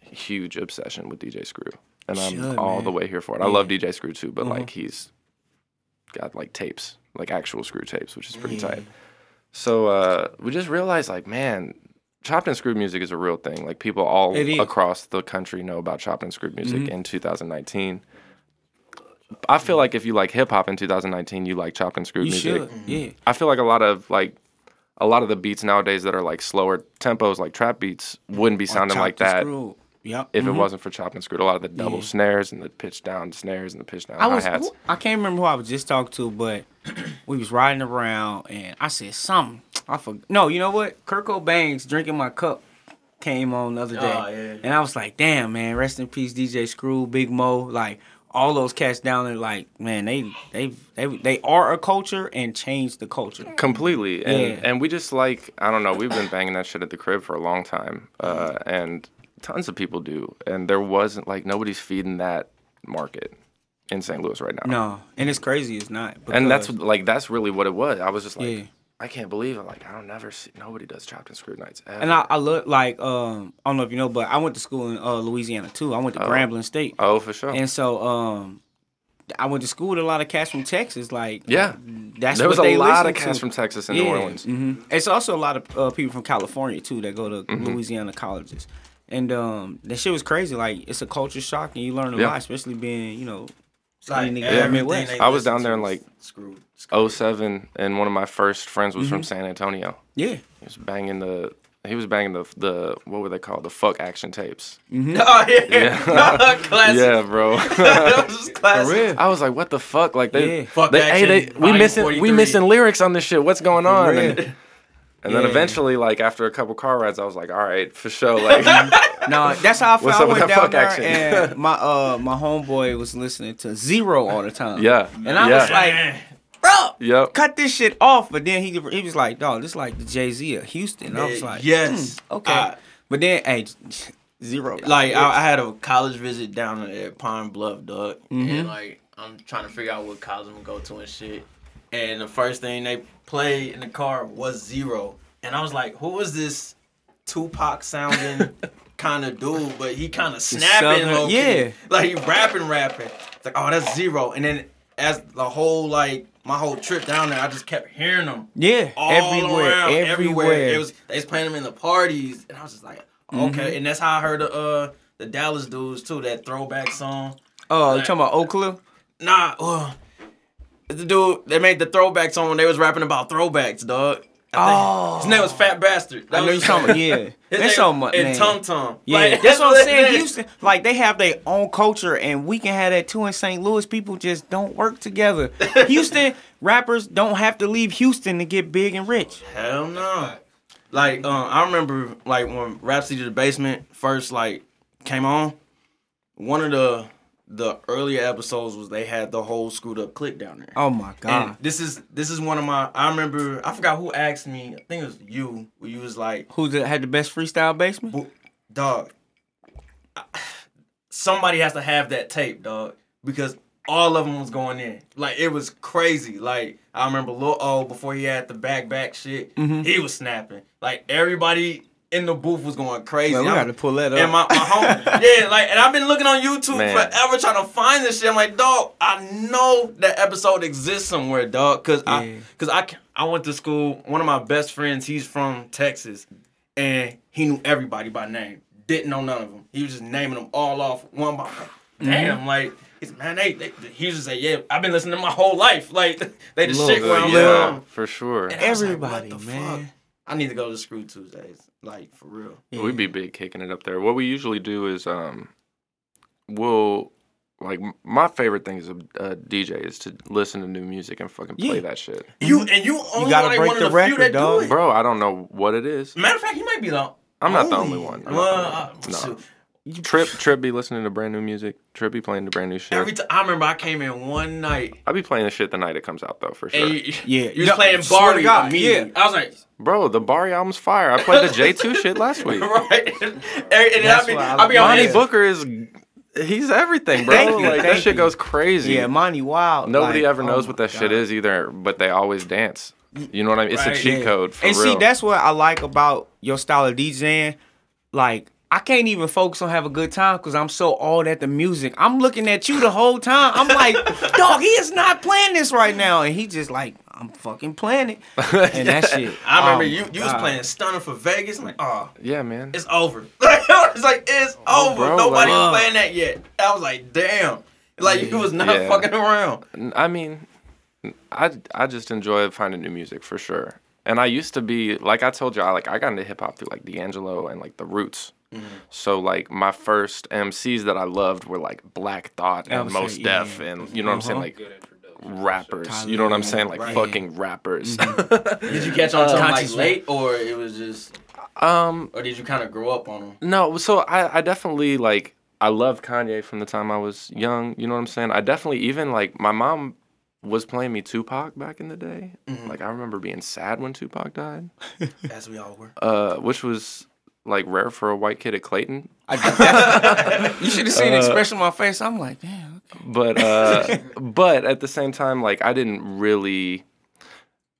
huge obsession with DJ Screw, and the way here for it. I love DJ Screw too, but like he's got like tapes, like actual Screw tapes, which is pretty tight. So we just realized, like, man, chopped and screwed music is a real thing. Like people all across the country know about chopped and screwed music in 2019. I feel like if you like hip hop in 2019, you like chopped and screwed music. Should. Yeah. I feel like a lot of the beats nowadays that are like slower tempos, like trap beats, wouldn't be sounding like that Yep. If it wasn't for chopped and screwed, a lot of the double snares and the pitch down snares and the pitch down hi-hats. I can't remember who I was just talking to, but we was riding around and I said something. I forgot. No, you know what? Kurt Cobain's Drinking My Cup came on the other day. Oh, yeah. And I was like, damn, man, rest in peace, DJ Screw, Big Mo, like all those cats down there, like, man, they are a culture and changed the culture completely. And and we just, like, I don't know, we've been banging that shit at the crib for a long time, and tons of people do, and there wasn't, like, nobody's feeding that market in St. Louis right now. No, and it's crazy, it's not. And that's like that's really what it was. I was just like, I can't believe it. Like, I don't never see, nobody does chopped and screwed nights ever. And I look like, I don't know if you know, but I went to school in Louisiana too. I went to Grambling State. Oh, for sure. And so I went to school with a lot of cats from Texas. Like, that's there was a lot of cats from Texas in New Orleans. Mm-hmm. It's also a lot of people from California too that go to Louisiana colleges. And that shit was crazy. Like, it's a culture shock, and you learn a lot, especially being, you know, like, Midwest. I was down there in like 07, and one of my first friends was from San Antonio. Yeah, he was banging the what were they called, the fuck action tapes. Oh yeah, classic. Yeah, bro. That was classic. I was like, what the fuck? Like we missing lyrics on this shit. What's going on? And then eventually, like, after a couple car rides, I was like, all right, for sure. Like, no, that's how I felt. I went down there, and my homeboy was listening to Zero all the time. Yeah. And I was like, bro, cut this shit off. But then he was like, dog, this is like the Jay-Z of Houston. And I was like, yes. Okay. But then, hey, Zero. Like, I had a college visit down at Pine Bluff, dog. Mm-hmm. And, like, I'm trying to figure out what college I'm going to go to and shit. And the first thing they played in the car was Zero. And I was like, who is this Tupac sounding kind of dude? But he kind of snapping low key. Yeah. Like, he rapping. It's like, oh, that's Zero. And then as the whole, like, my whole trip down there, I just kept hearing them. Yeah. All everywhere. Around, everywhere. They was playing them in the parties. And I was just like, okay. Mm-hmm. And that's how I heard the Dallas dudes, too, that throwback song. Oh, you talking about Oak Cliff? Nah, the dude, they made the throwback song when they was rapping about throwbacks, dog. His name was Fat Bastard. I know you're talking about, there's so much, man. And Tum Tum. Yeah, like, that's what I'm saying. Houston, like, they have their own culture, and we can have that too in St. Louis. People just don't work together. Houston, rappers don't have to leave Houston to get big and rich. Hell no. Like, I remember, like, when Rhapsody the Basement first, like, came on, one of the earlier episodes was they had the whole Screwed Up clique down there. Oh my god! And this is one of my. I remember I forgot who asked me. I think it was you. Where you was like, who had the best freestyle basement? Dog, somebody has to have that tape, dog, because all of them was going in. Like, it was crazy. Like, I remember Lil O, before he had the back shit. Mm-hmm. He was snapping. Like, everybody in the booth was going crazy. Man, we got to pull that up. And my homie, and I've been looking on YouTube forever trying to find this shit. I'm like, dog, I know that episode exists somewhere, dog, because I went to school. One of my best friends, he's from Texas, and he knew everybody by name. Didn't know none of them. He was just naming them all off one by one. Damn, like, he used to say, I've been listening to my whole life. Like, they just shit where I'm living. For sure. And everybody, like, fuck? I need to go to Screw Tuesdays. Like, for real. Yeah. We'd be big kicking it up there. What we usually do is, my favorite thing as a DJ is to listen to new music and fucking play that shit. You only like one of the record, few that dog. Do it. Bro, I don't know what it is. Matter of fact, you might be the I'm not the only one. No. Trip be listening to brand new music. Trip be playing the brand new shit. I remember I came in one night. I'll be playing the shit the night it comes out, though, for sure. You're playing Barry. I was like, bro, the Barry album's fire. I played the J2 shit last week. Right. And Monty Booker is... He's everything, bro. That shit goes crazy. Yeah, Monty Wild. Nobody ever knows what that shit is either, but they always dance. You know what I mean? It's a cheat code, for real. And see, that's what I like about your style of DJing. Like... I can't even focus on have a good time because I'm so all at the music. I'm looking at you the whole time. I'm like, dog, he is not playing this right now. And he just like, I'm fucking playing it. And that shit. I remember you was playing Stunner for Vegas. I'm like, oh. Yeah, man. It's over. It's like, it's over. Bro, nobody was playing that yet. I was like, damn. Like, you was not fucking around. I mean, I just enjoy finding new music for sure. And I used to be, like I told you, I got into hip hop through like D'Angelo and like the Roots. Mm-hmm. So like my first MCs that I loved were like Black Thought and Mos Def, and you know what I'm saying, like rappers. Tyler, you know what I'm saying, like fucking rappers. Mm-hmm. Did you catch on to like late, or it was just, or did you kind of grow up on them? No, so I definitely like I loved Kanye from the time I was young. You know what I'm saying? I definitely even like my mom was playing me Tupac back in the day. Mm-hmm. Like I remember being sad when Tupac died, as we all were. Which was like rare for a white kid at Clayton. You should have seen the expression on my face. I'm like, damn. Okay. But at the same time, like I didn't really.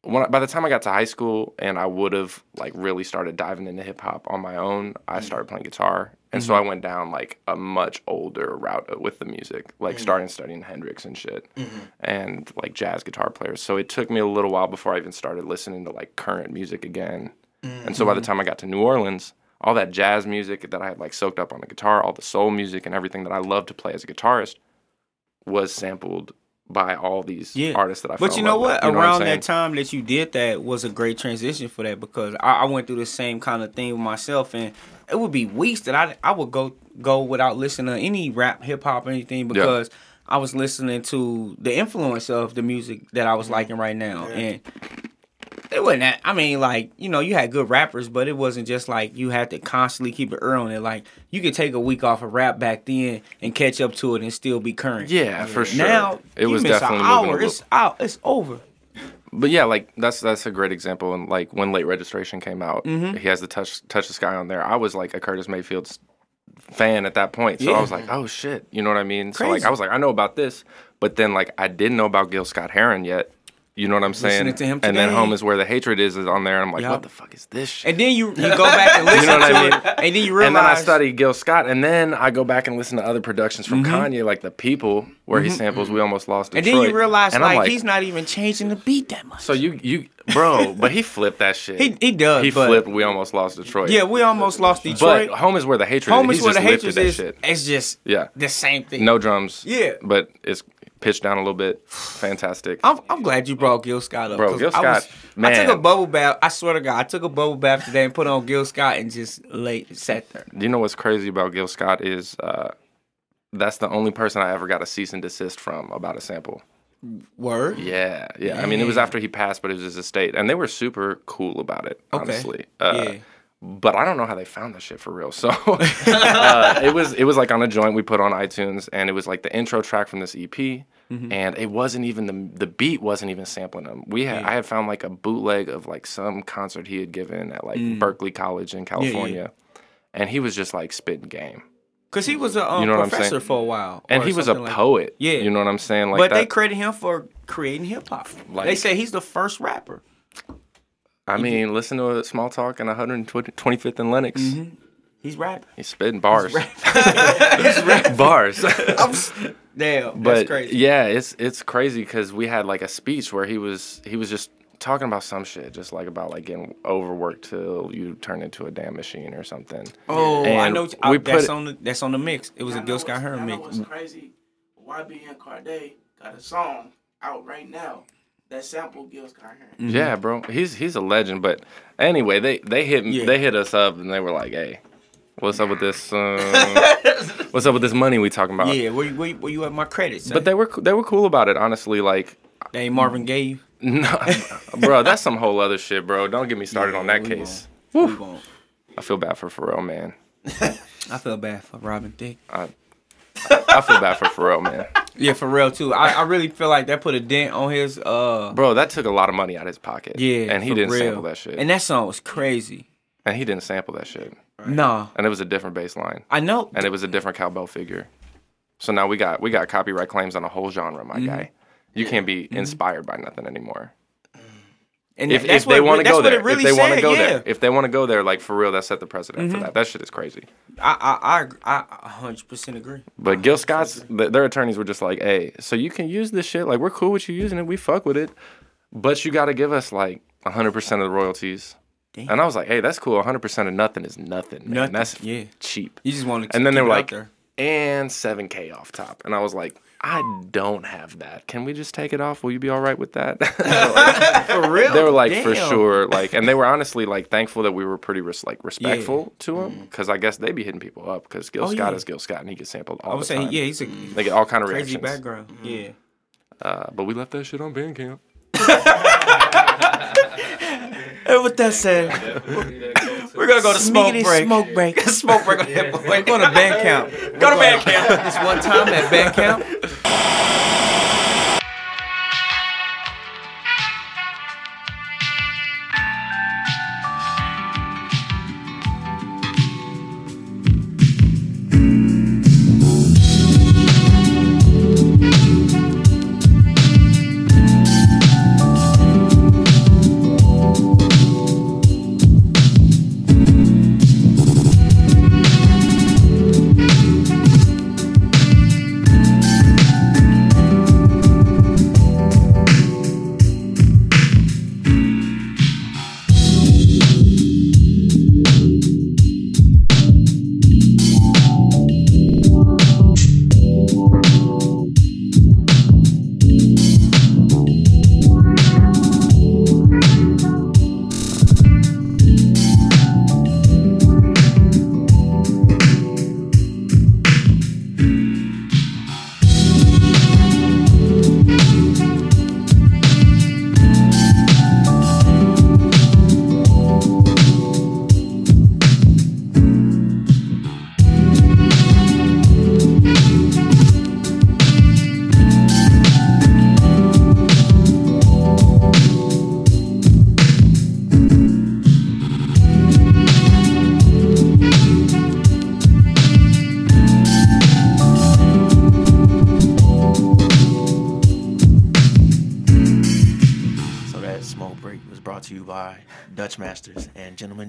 By the time I got to high school and I would have like really started diving into hip hop on my own, I started playing guitar. And so I went down like a much older route with the music, like starting studying Hendrix and shit and like jazz guitar players. So it took me a little while before I even started listening to like current music again. Mm-hmm. And so by the time I got to New Orleans, all that jazz music that I had like soaked up on the guitar, all the soul music and everything that I loved to play as a guitarist was sampled by all these artists that I fell in love with. But you know what? Around that time that you did that was a great transition for that, because I went through the same kind of thing with myself, and it would be weeks that I would go without listening to any rap, hip hop, or anything, because I was listening to the influence of the music that I was liking right now. Yeah. And it wasn't that. I mean, like, you know, you had good rappers, but it wasn't just like you had to constantly keep an ear on it. Like, you could take a week off of rap back then and catch up to it and still be current. Yeah, for sure. Now, it was definitely an hour, it's out, it's over. But yeah, like, that's a great example. And like, when Late Registration came out, he has the Touch the Sky on there. I was like a Curtis Mayfield fan at that point. So I was like, oh shit. You know what I mean? Crazy. So like, I was like, I know about this. But then, like, I didn't know about Gil Scott-Heron yet. You know what I'm saying? To him, and then Home is Where the Hatred is on there, and I'm like, what the fuck is this shit? And then you go back and listen you know what I mean? And then you realize. And then I study Gil Scott, and then I go back and listen to other productions from Kanye, like The People, where he samples We Almost Lost Detroit. And then you realize, like, he's not even changing the beat that much. So bro, but he flipped that shit. He does. He flipped We Almost Lost Detroit. Yeah, We Almost Lost Detroit. But Home is Where the Hatred is. Home is Where the Hatred is. It's just the same thing. No drums. Yeah. But it's pitched down a little bit. Fantastic. I'm glad you brought Gil Scott up. Bro, Gil Scott, man. I took a bubble bath. I swear to God, I took a bubble bath today and put on Gil Scott and just sat there. You know what's crazy about Gil Scott is that's the only person I ever got a cease and desist from about a sample. Word? Yeah, yeah. I mean, it was after he passed, but it was his estate. And they were super cool about it, honestly. But I don't know how they found that shit for real. So it was like on a joint we put on iTunes, and it was like the intro track from this EP, and it wasn't even the beat wasn't even sampling them. I had found like a bootleg of like some concert he had given at like Berkeley College in California, and he was just like spitting game. Cause he was a you know professor for a while, and he was a poet. Yeah, you know what I'm saying. Like, but they credit him for creating hip hop. Like, they say he's the first rapper. I mean, listen to a Small Talk and 125th and Lenox. Mm-hmm. He's rapping. He's spitting bars. He's rapping bars. Damn, that's crazy. Yeah, it's crazy because we had like a speech where he was just talking about some shit, just like about like getting overworked till you turn into a damn machine or something. Oh, and I know. That's on the mix. It was a Gil Scott-Heron mix. What's crazy? YB and Cordae got a song out right now that sample Gil Scott-Heron. Yeah, bro, he's a legend. But anyway, they hit us up and they were like, "Hey, what's up with this? What's up with this money we talking about?" Yeah, where you at my credits? But they were cool about it, honestly. Like, they ain't Marvin Gaye. No, bro, that's some whole other shit, bro. Don't get me started on that case. I feel bad for Pharrell, man. I feel bad for Robin Thicke. I feel bad for Pharrell, man. Yeah, Pharrell too. I really feel like that put a dent on his. Bro, that took a lot of money out of his pocket. Yeah, and he didn't sample that shit. And that song was crazy. And he didn't sample that shit. Right. No. And it was a different bass line. I know. And it was a different cowbell figure. So now we got copyright claims on a whole genre, my guy. You can't be inspired by nothing anymore. And if they want to go there, really if they want to go there, if they want to go there, like for real, that set the precedent for that. That shit is crazy. I 100% agree. But Gil Scott's, their attorneys were just like, hey, so you can use this shit. Like, we're cool with you using it. We fuck with it. But you got to give us like 100% of the royalties. Damn. And I was like, hey, that's cool. 100% of nothing is nothing, man. Nothing. That's cheap. You just want to. And then they were like, and $7,000 off top. And I was like, I don't have that. Can we just take it off? Will you be all right with that? Like, for real? They were like, damn. For sure. Like, and they were honestly like thankful that we were pretty respectful to them, because I guess they'd be hitting people up because Gil Scott is Gil Scott and he gets sampled all the time. I would say, he's a they get all kind of crazy reactions. Background. Mm-hmm. Yeah. But we left that shit on Bandcamp. And with that said, we're going to go to smoke break. Smoke break on that boy. Go to Bandcamp. Go to Bandcamp. This one time at Bandcamp.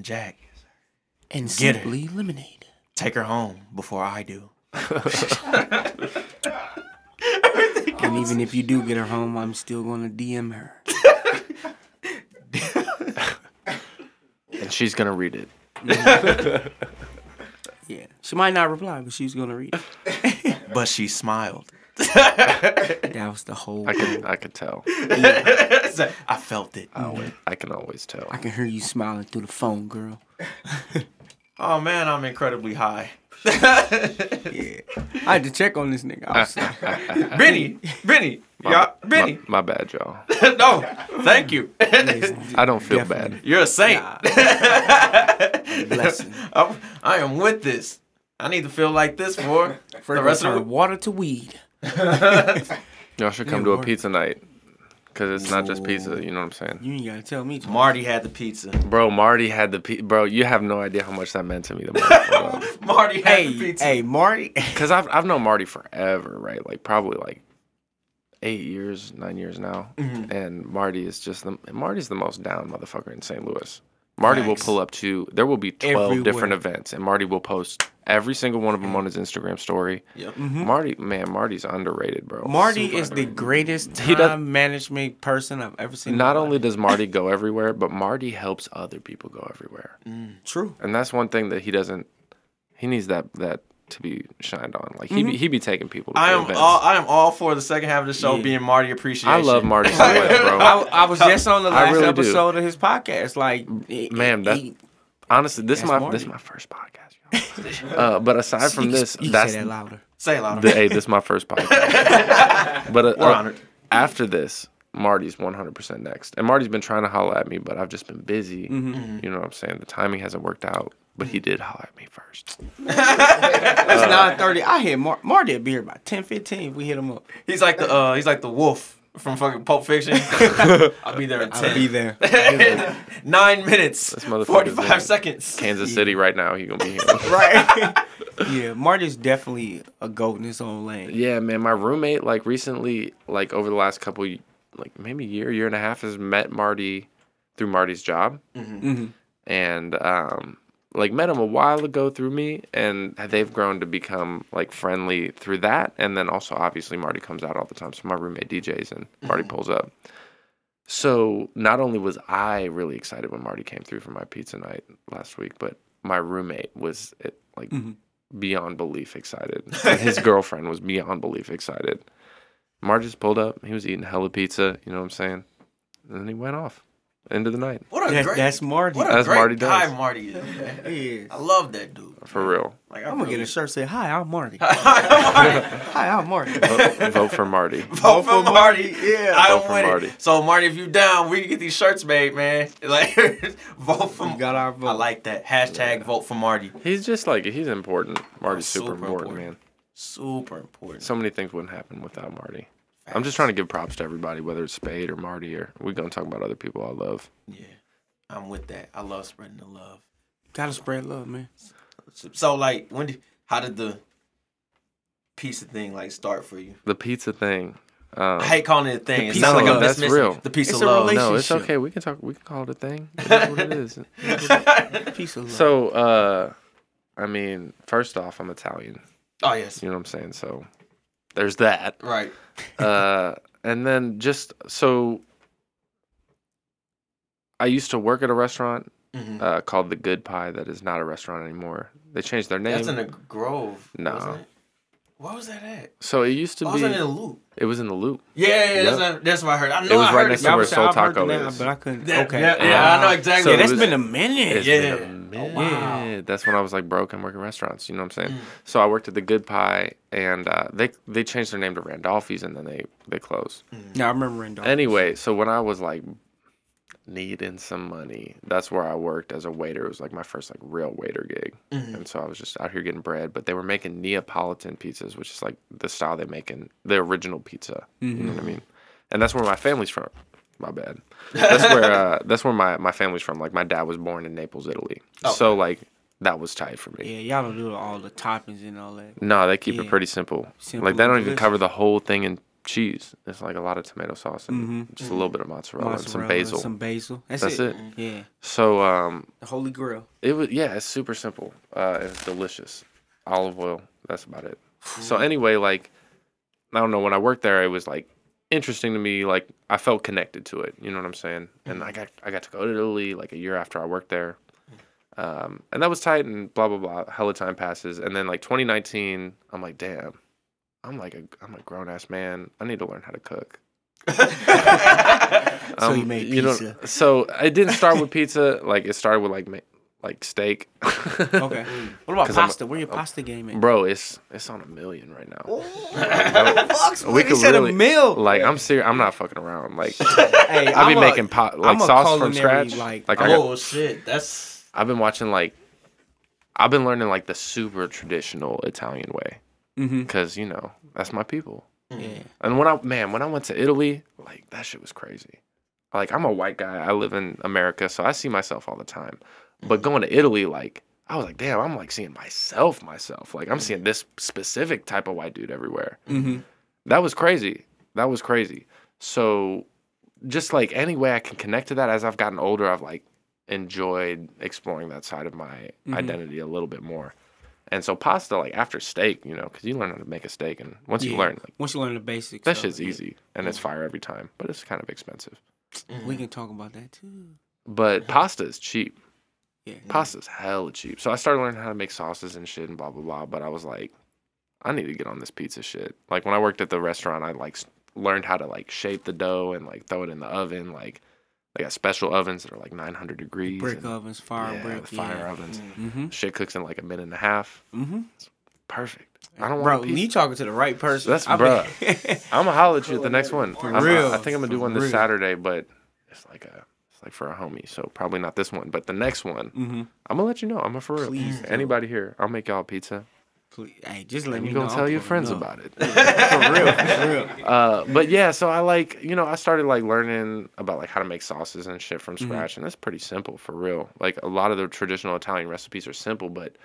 Jack and get Simply her. Lemonade. Take her home before I do. And even if you do get her home, I'm still going to DM her. And she's going to read it. Yeah. She might not reply, but she's going to read it. But she smiled. That was the whole I could tell. Yeah. I felt it. I can always tell. I can hear you smiling through the phone, girl. Oh man, I'm incredibly high. Yeah, I had to check on this nigga. Benny, Benny. My bad, y'all. No, thank you. I don't feel bad. You're a saint. Nah. Blessing. I am with this. I need to feel like this for the rest of the water to weed. Y'all should come to a pizza night, because it's not just pizza, you know what I'm saying? You ain't gotta tell me too. Marty had the pizza. Bro, Marty had the pizza. Bro, you have no idea how much that meant to me. Marty had the pizza. Hey, Marty. Because I've known Marty forever, right? Like, probably like 8 years, 9 years now. Mm-hmm. And Marty's the most down motherfucker in St. Louis. Marty will pull up to, there will be 12 different events, and Marty will post every single one of them on his Instagram story. Yep. Mm-hmm. Marty's underrated, bro. Marty is the greatest time management person I've ever seen. Not only does Marty go everywhere, but Marty helps other people go everywhere. Mm, true. And that's one thing that he needs that to be shined on. Like, mm-hmm. he be taking people to events. I am all for the second half of the show being Marty appreciation. I love Marty so much, bro. I was just on the last episode of his podcast. Like, man, honestly, this is my first podcast, y'all. But aside from this, say that louder. Say it louder. This is my first podcast. But we're honored. After this, Marty's 100% next. And Marty's been trying to holler at me, but I've just been busy. Mm-hmm. You know what I'm saying? The timing hasn't worked out. But he did holler at me first. It's 9:30. I hit Marty a beer by 10:15. We hit him up. He's like the wolf from fucking Pulp Fiction. I'll be there at 10. I'll be there. 9 minutes. 45 seconds. Kansas City right now. He gonna be here. Right. Yeah, Marty's definitely a goat in his own lane. Yeah, man. My roommate, like recently, like over the last couple, like maybe year and a half, has met Marty through Marty's job, mm-hmm. and like met him a while ago through me, and they've grown to become like friendly through that. And then also obviously Marty comes out all the time. So my roommate DJs and Marty pulls up. So not only was I really excited when Marty came through for my pizza night last week, but my roommate was beyond belief excited. And his girlfriend was beyond belief excited. Marge pulled up. He was eating hella pizza. You know what I'm saying? And then he went off. End of the night. What a that's Marty. What a that's great Marty guy does. Marty is. Man. He is. I love that dude. For real. Like, I'm going to get a shirt saying, "Hi, I'm Marty." Hi, I'm Marty. Vote for Marty. Vote for Marty. Yeah. I don't win Marty. It. So, Marty, if you down, we can get these shirts made, man. Like, vote for Marty. Got our vote. I like that. Hashtag vote for Marty. He's just like, he's important. Marty's super important, man. Super important. So many things wouldn't happen without Marty. I'm just trying to give props to everybody, whether it's Spade or Marty, or we're going to talk about other people I love. Yeah, I'm with that. I love spreading the love. Got to spread love, man. So, like, how did the pizza thing, like, start for you? The pizza thing. I hate calling it a thing. It sounds like I'm dismissing real. The piece of love. No, it's okay. We can call it a thing. That's what it is. Piece of love. So, I mean, first off, I'm Italian. Oh, yes. You know what I'm saying? So... there's that. Right. And then just so I used to work at a restaurant called The Good Pie that is not a restaurant anymore. They changed their name. That's in the Grove. No. Wasn't it? What was that at? So it used to be. Wasn't it in the Loop? It was in the Loop. Yeah. That's what I heard. I know it was right next to where Soul Taco is. But I couldn't. Okay. Yeah, I know exactly. So that's been a minute. It's been a minute. Oh, wow. That's when I was like broke and working restaurants. You know what I'm saying? Mm. So I worked at the Good Pie, and they changed their name to Randolphi's, and then they closed. Mm. Yeah, I remember Randolphi's. Anyway, so when I was like needing some money, that's where I worked as a waiter. It was like my first like real waiter gig, and so I was just out here getting bread. But they were making Neapolitan pizzas, which is like the style they make in the original pizza. You know what I mean? And that's where my family's from. My bad. That's where my family's from. Like my dad was born in Naples, Italy. Oh. So like that was tight for me. Yeah, y'all don't do all the toppings and all that. No, they keep it pretty simple. Like they don't even cover the whole thing in cheese. It's like a lot of tomato sauce and just a little bit of mozzarella and some basil. That's it. Yeah. So the Holy Grail. It was it's super simple. It's delicious. Olive oil. That's about it. So anyway, like I don't know, when I worked there it was like interesting to me, like I felt connected to it, you know what I'm saying? And I got to go to Italy like a year after I worked there. And that was tight and blah blah blah. Hella time passes. And then like 2019, I'm like, damn. I'm a grown ass man. I need to learn how to cook. So you made pizza. So it didn't start with pizza. Like it started with like steak. Okay. What about pasta? Where your pasta game at? Bro, it's on $1 million right now. He said really, $1 million. Like I'm serious. I'm not fucking around. Like hey, I'll be making sauce from scratch. Shit. I've been learning like the super traditional Italian way. Because, you know, that's my people. Yeah. And when I went to Italy, like, that shit was crazy. Like, I'm a white guy. I live in America, so I see myself all the time. But going to Italy, like, I was like, damn, I'm, like, seeing myself. Like, I'm seeing this specific type of white dude everywhere. That was crazy. So just, like, any way I can connect to that, as I've gotten older, I've, like, enjoyed exploring that side of my identity a little bit more. And so pasta, like, after steak, you know, because you learn how to make a steak. And once you learn the basics. That shit's easy. And it's fire every time. But it's kind of expensive. We can talk about that, too. But pasta is cheap. Yeah. Pasta's hella cheap. So I started learning how to make sauces and shit and blah, blah, blah. But I was like, I need to get on this pizza shit. Like, when I worked at the restaurant, I, like, learned how to, like, shape the dough and, like, throw it in the oven. Like, they got special ovens that are, like, 900 degrees. Brick ovens, fire ovens. Mm-hmm. Shit cooks in, like, a minute and a half. Mm-hmm. It's perfect. I don't want to you talking to the right person. That's, bro. I'm going to holler at you at the next one. I think I'm going to do one this Saturday, but it's like for a homie, so probably not this one. But the next one, I'm going to let you know. I'm going to for real. Please anybody here, I'll make y'all pizza. Please. Hey, just let me know. You're going to tell your friends about it. For real. But yeah, so I like, you know, I started like learning about like how to make sauces and shit from scratch. And that's pretty simple for real. Like a lot of the traditional Italian recipes are simple, but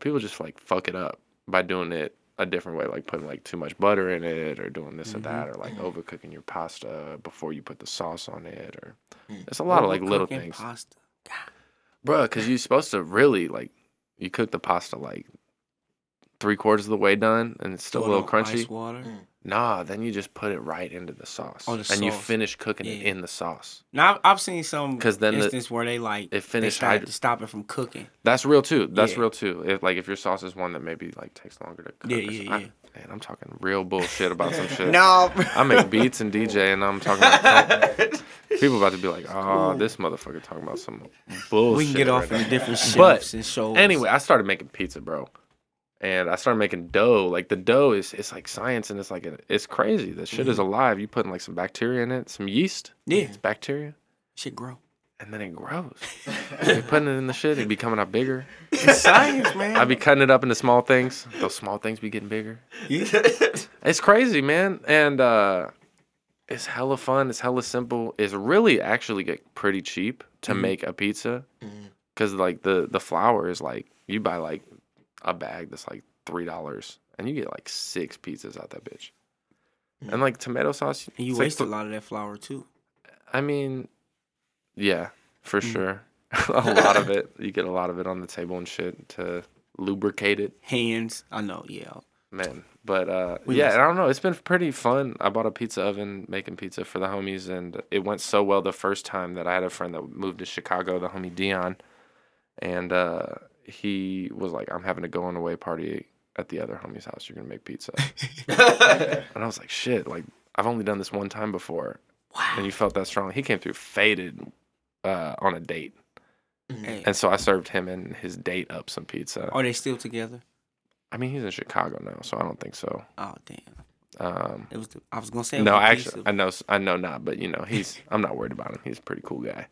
people just like fuck it up by doing it a different way. Like putting like too much butter in it or doing this or that, or like overcooking your pasta before you put the sauce on it. Or it's a lot of like little things. Pasta. Bruh, because you're supposed to really like, you cook the pasta like 3/4 of the way done and it's still a little crunchy. Ice water? Nah, then you just put it right into the sauce. Oh, the sauce. And you finish cooking it in the sauce. Now, I've seen some instance where they like they stop it from cooking. That's real too. If your sauce is one that maybe like takes longer to cook. Man, I'm talking real bullshit about some shit. No. I make beats and DJ and I'm talking about people about to be like, oh, this motherfucker talking about some bullshit. We can get off on different shifts and shows. Anyway, I started making pizza, bro. And I started making dough. Like the dough is like science, and it's crazy. The shit is alive. You putting like some bacteria in it, some yeast. Yeah, it's bacteria. Shit grow. And then it grows. You're putting it in the shit. It be coming out bigger. It's science, man. I be cutting it up into small things. Those small things be getting bigger. Yeah. It's crazy, man. And it's hella fun. It's hella simple. It's really actually get pretty cheap to make a pizza, because like the flour is like you buy like a bag that's like $3 and you get like 6 pizzas out that bitch. And like tomato sauce. And you waste a lot of that flour too. I mean, yeah, for sure. A lot of it. You get a lot of it on the table and shit to lubricate it. Hands. I know, yeah. Man. But and I don't know. It's been pretty fun. I bought a pizza oven making pizza for the homies, and it went so well the first time that I had a friend that moved to Chicago, the homie Dion. And he was like, I'm having a going away party at the other homie's house. You're going to make pizza. And I was like, shit, like, I've only done this one time before. Wow. And you felt that strong. He came through faded on a date. Mm-hmm. And so I served him and his date up some pizza. Are they still together? I mean, he's in Chicago now, so I don't think so. Oh, damn. I was going to say. No, actually, I know not, but, you know, I'm not worried about him. He's a pretty cool guy.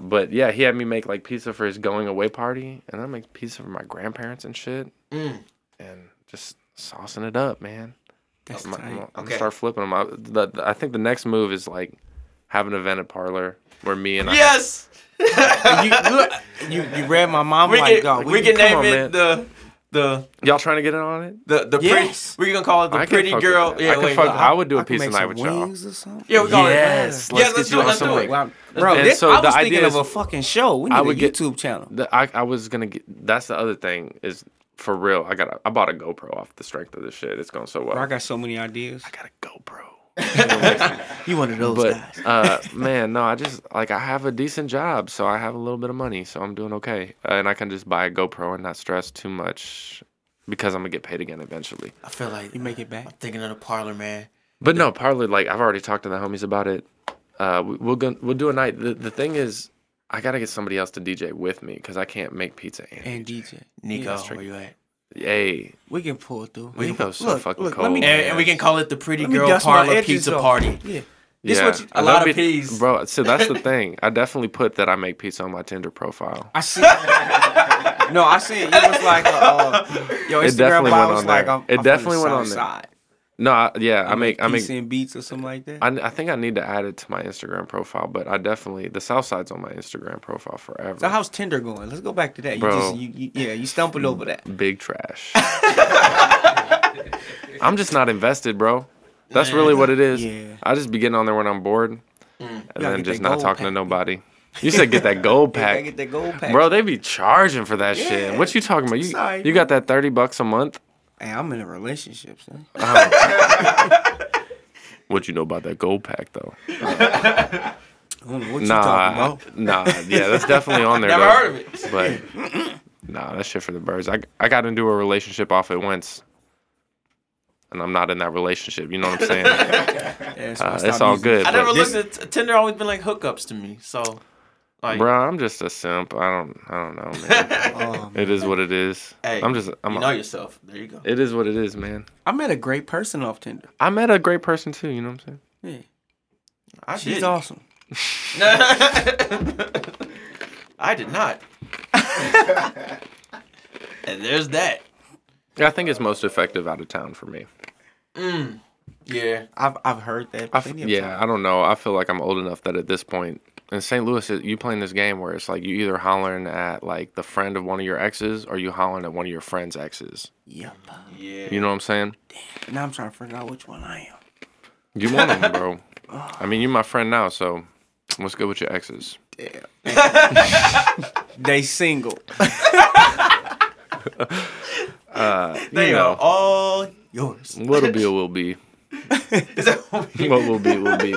But yeah, he had me make like pizza for his going away party, and I make pizza for my grandparents and shit, and just saucing it up, man. That's tight. I'm gonna start flipping them. I think the next move is like have an event at Parlor where me and you read my mom like, God, we can name it the y'all trying to get in on it. The yes. We're gonna call it the pretty girl. Yeah, I would do a pizza night with y'all. Yeah, we call it. Let's do it. Bro, I was thinking of a fucking show. We need a YouTube channel. That's the other thing is for real. I bought a GoPro off the strength of this shit. It's going so well. Bro, I got so many ideas. I got a GoPro. You one of those guys. Man, no, I just like I have a decent job, so I have a little bit of money, so I'm doing okay, and I can just buy a GoPro and not stress too much because I'm gonna get paid again eventually. I feel like you make it back. I'm thinking of the Parlor, man. But no, Parlor. Like I've already talked to the homies about it. We'll do a night. The thing is, I gotta get somebody else to DJ with me because I can't make pizza and DJ. Nico, where you at? Hey, we can pull it through. We can go so fucking cold, and we can call it the Pretty Girl Parlor Pizza Party. Yeah, this a lot of peas, bro. So that's the thing. I definitely put that I make pizza on my Tinder profile. I see. No, I see. It was like, yo, Instagram bio was like, it definitely went on there. No, I make pizza and beats or something like that. I think I need to add it to my Instagram profile, but I definitely the Southside's on my Instagram profile forever. So how's Tinder going? Let's go back to that. Bro, you stumbled over that. Big trash. I'm just not invested, bro. That's really what it is. Yeah. I just be getting on there when I'm bored, and then just not talking to nobody. You said get that gold pack. Get that gold pack, bro. They be charging for that shit. What you talking about? You got that $30 a month. Hey, I'm in a relationship, son. What you know about that gold pack, though? What you talking about? Yeah, that's definitely on there. Never heard of it. But that's shit for the birds. I got into a relationship off at once, and I'm not in that relationship. You know what I'm saying? It's all good. I never listened. Tinder always been like hookups to me, so. Like, bro, I'm just a simp. I don't know, man. Oh, man. It is what it is. Hey, you know yourself. There you go. It is what it is, man. I met a great person off Tinder. I met a great person too. You know what I'm saying? Yeah. She's awesome. I did not. And there's that. I think it's most effective out of town for me. Yeah, I've heard that. I don't know. I feel like I'm old enough that at this point. In St. Louis, you playing this game where it's like you either hollering at like the friend of one of your exes or you hollering at one of your friend's exes. Yep. Yeah. You know what I'm saying? Damn. Now I'm trying to figure out which one I am. You want them, bro. I mean, you're my friend now, so what's good with your exes? Damn. They single. They are all yours. What'll be will be. Is that what will be will be?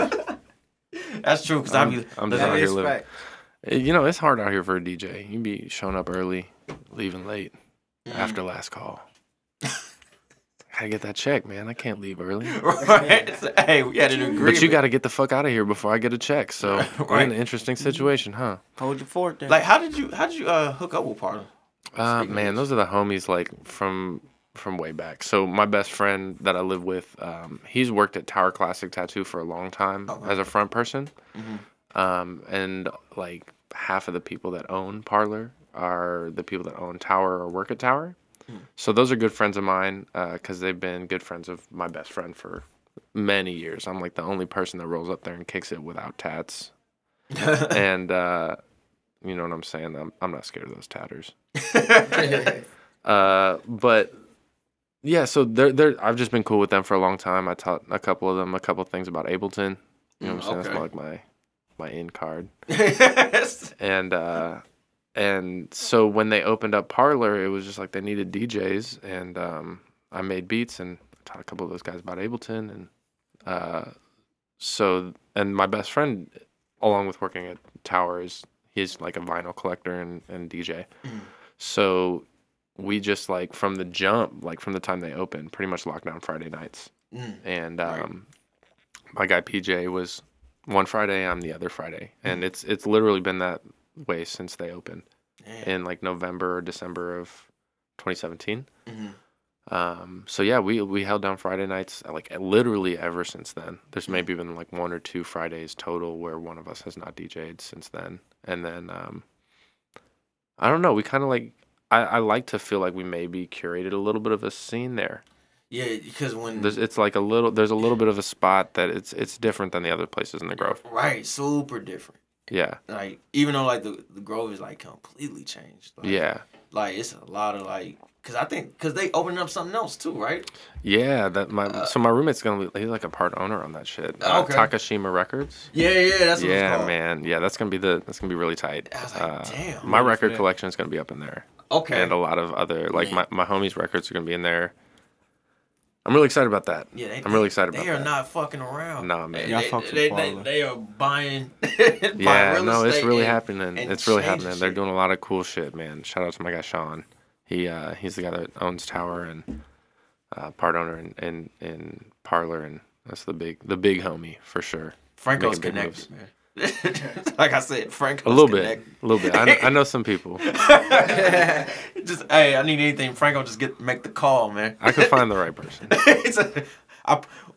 That's true, because I'm just out here living. You know, it's hard out here for a DJ. You be showing up early, leaving late, after last call. I gotta get that check, man. I can't leave early. Right? Hey, we had an agreement. But you gotta get the fuck out of here before I get a check. So right. We're in an interesting situation, huh? Hold your fort down. Like, how did you hook up with Parler? Man, those are the homies like from way back. So my best friend that I live with, he's worked at Tower Classic Tattoo for a long time as a front person. Mm-hmm. And like half of the people that own Parler are the people that own Tower or work at Tower. So those are good friends of mine because they've been good friends of my best friend for many years. I'm like the only person that rolls up there and kicks it without tats. And you know what I'm saying? I'm not scared of those tatters. But yeah, so I've just been cool with them for a long time. I taught a couple of them a couple of things about Ableton. You know what I'm saying? Okay. That's like my in card. Yes. And so when they opened up Parler, it was just like they needed DJs, and I made beats and taught a couple of those guys about Ableton, and so my best friend, along with working at Towers, he's like a vinyl collector and DJ. Mm. So we just like from the jump, like from the time they opened, pretty much locked down Friday nights. Mm. And my guy PJ was one Friday, I'm the other Friday, and it's literally been that way since they opened in like November or December of 2017. Mm-hmm. So yeah, we held down Friday nights like literally ever since then. There's maybe been like one or two Fridays total where one of us has not DJ'd since then. And then I don't know. We kind of like I like to feel like we maybe curated a little bit of a scene there. Yeah, because when there's a little bit of a spot that it's different than the other places in the Grove. Right, super different. Yeah. Like, even though, like, the Grove is, like, completely changed. Like, yeah. Like, it's a lot of, like, because they opened up something else, too, right? Yeah. So my roommate's going to be, he's, like, a part owner on that shit. Okay. Takashima Records. Yeah, that's what it's called. Yeah, man. Yeah, that's going to be really tight. I was like, damn. My record collection is going to be up in there. Okay. And a lot of other, like, my homies' records are going to be in there. I'm really excited about that. Yeah, they are not fucking around. Nah, man. They are buying real estate. It's really happening. It's really happening. They're doing a lot of cool shit, man. Shout out to my guy, Sean. He's the guy that owns Tower and part owner in Parler, and that's the big homie for sure. Franco's connected, man. Like I said, Franco's a little bit. I know some people. I need anything. Franco, just make the call, man. I could find the right person.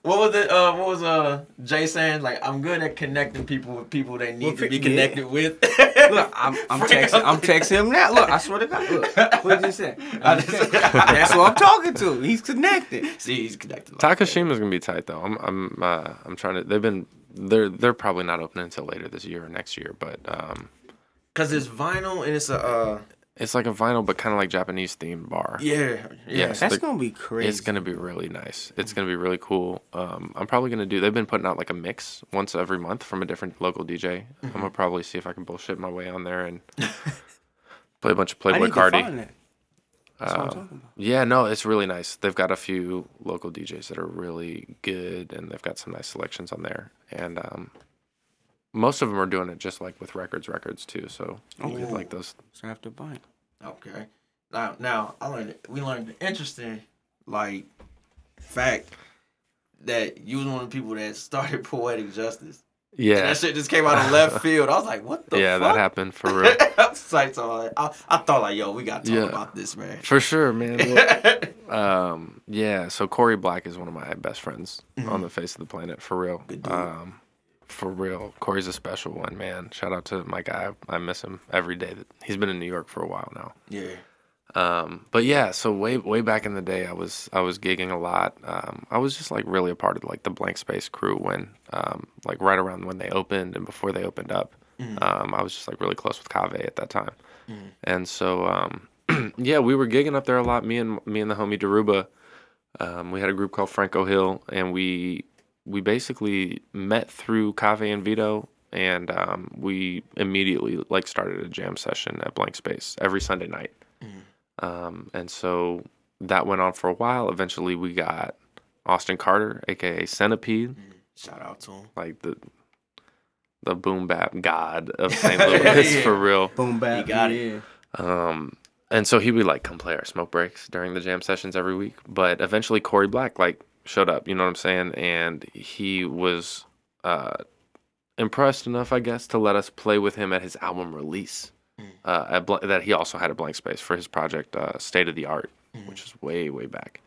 What was Jay saying? Like, I'm good at connecting people with people they need to be connected with. Look, I'm texting him now. Look, I swear to God. Look, what did you say? That's who I'm talking to. He's connected. See, he's connected. Like Takashima's gonna be tight though. I'm trying to. They're probably not opening until later this year or next year, but because it's vinyl and it's a it's like a vinyl but kind of like Japanese themed bar. Yeah, so that's gonna be crazy. It's gonna be really nice. It's gonna be really cool. I'm probably gonna do. They've been putting out like a mix once every month from a different local DJ. Mm-hmm. I'm gonna probably see if I can bullshit my way on there and play a bunch of Playboy Cardi. I need to find it. That's what I'm talking about. Yeah, no, it's really nice. They've got a few local DJs that are really good, and they've got some nice selections on there. And most of them are doing it just like with records too. So you could like those. So I have to buy it. Okay. Now we learned an interesting like fact that you was one of the people that started Poetic Justice. Yeah. And that shit just came out of left field. I was like, what the fuck? Yeah, that happened for real. I thought, like, yo, we got to talk about this, man. For sure, man. Well, so Corey Black is one of my best friends on the face of the planet, for real. Good dude. For real. Corey's a special one, man. Shout out to my guy. I miss him every day. He's been in New York for a while now. Yeah. But yeah, so way back in the day, I was gigging a lot. I was just like really a part of like the Blank Space crew when, like right around when they opened and before they opened up. Mm-hmm. I was just like really close with Kaveh at that time, and so yeah, we were gigging up there a lot. Me and the homie Daruba, we had a group called Franco Hill, and we basically met through Kaveh and Vito. And we immediately like started a jam session at Blank Space every Sunday night. Mm-hmm. And so that went on for a while. Eventually, we got Austin Carter, a.k.a. Centipede. Shout out to him. Like the boom bap god of St. Louis, for real. Boom bap, he got it. And so he would like come play our smoke breaks during the jam sessions every week. But eventually, Corey Black showed up. You know what I'm saying? And he was impressed enough, I guess, to let us play with him at his album release. That he also had a blank space for his project, State of the Art, which is way, way back.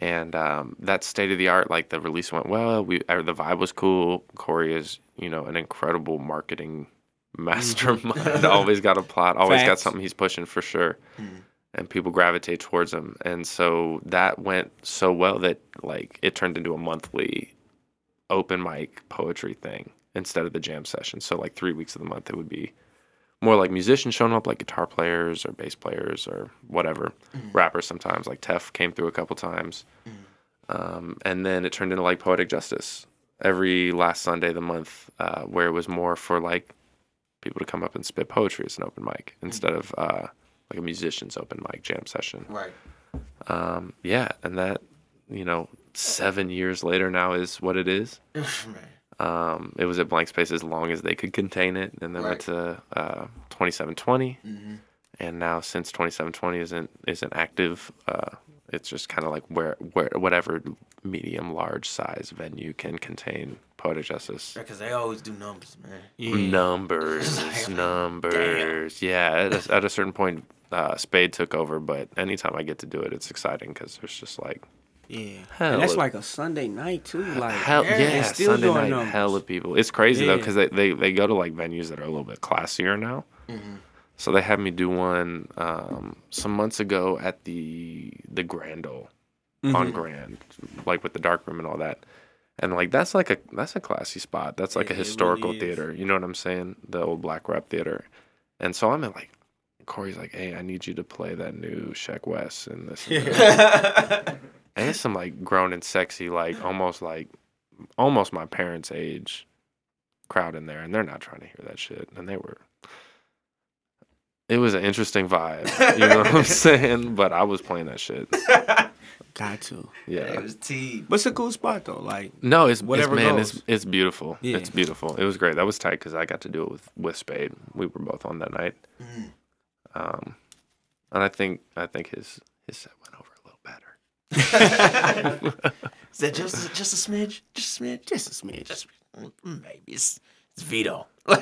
And that State of the Art, the release went well. The vibe was cool. Corey is, an incredible marketing mastermind. Always got a plot. Always got something he's pushing for sure. And people gravitate towards him. And so that went so well that it turned into a monthly open mic poetry thing instead of the jam session. So 3 weeks of the month it would be more musicians showing up, guitar players or bass players or whatever, rappers sometimes. Tef came through a couple times. And then it turned into Poetic Justice every last Sunday of the month, where it was more for people to come up and spit poetry as an open mic instead of a musician's open mic jam session. Right. Yeah, and that, 7 years later now is what it is. Right. It was at Blank Space as long as they could contain it, and then went to 2720, and now since 2720 isn't active, it's just kind of where whatever medium large size venue can contain Poetic Justice. Because they always do numbers, man. Yeah. Numbers. Damn. Yeah, at a certain point, Spade took over, but anytime I get to do it, it's exciting because there's just yeah, hell, and that's a Sunday night too. Sunday night, hell of people. It's crazy though, because they go to venues that are a little bit classier now. So they had me do one some months ago at the Grand Ole on Grand, with the dark room and all that, and that's that's a classy spot. That's a historical theater. You know what I'm saying? The old Black Rap Theater, and so I'm at Corey's hey, I need you to play that new Sheck West and this. And that. And it's some grown and sexy, almost my parents' age crowd in there, and they're not trying to hear that shit. And they were. It was an interesting vibe, you know what I'm saying? But I was playing that shit. Got to. Yeah. It was tea. But it's a cool spot though. No, it's beautiful. Yeah. It's beautiful. It was great. That was tight because I got to do it with Spade. We were both on that night. And I think his set went over. Is that just a smidge? Maybe it's Vito. Yeah.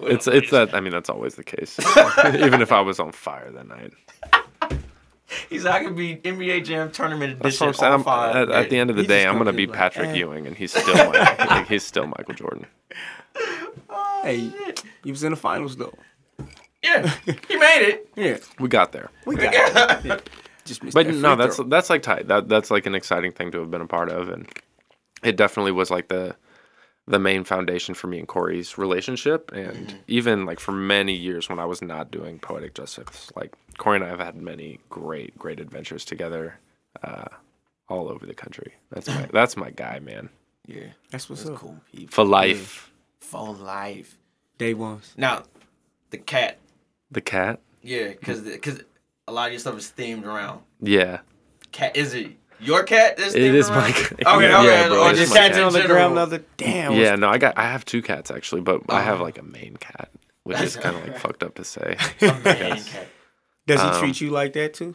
It's that. That's always the case. Even if I was on fire that night. He's like, I could be NBA Jam tournament edition on fire. At the end of the day, I'm gonna be Patrick Ewing, and he's still he's still Michael Jordan. Oh, hey, shit. He was in the finals though. Yeah, he made it. Yeah, we got there. Yeah. But no, that's tight. That's an exciting thing to have been a part of, and it definitely was the main foundation for me and Corey's relationship, and even for many years when I was not doing Poetic Justice, Corey and I have had many great adventures together, all over the country. That's my guy, man. Yeah, that's what's up. Cool people. For life. Yeah. For life. Day ones. Now, the cat. The cat. Yeah, because. A lot of your stuff is themed around. Yeah. Cat, is it your cat? That's it is around? My cat. Okay, yeah, bro, or just cats on the ground. Other damn. Yeah, no, I have two cats actually, but I have a main cat, which is kind of fucked up to say. A main cat. Does he treat you like that too?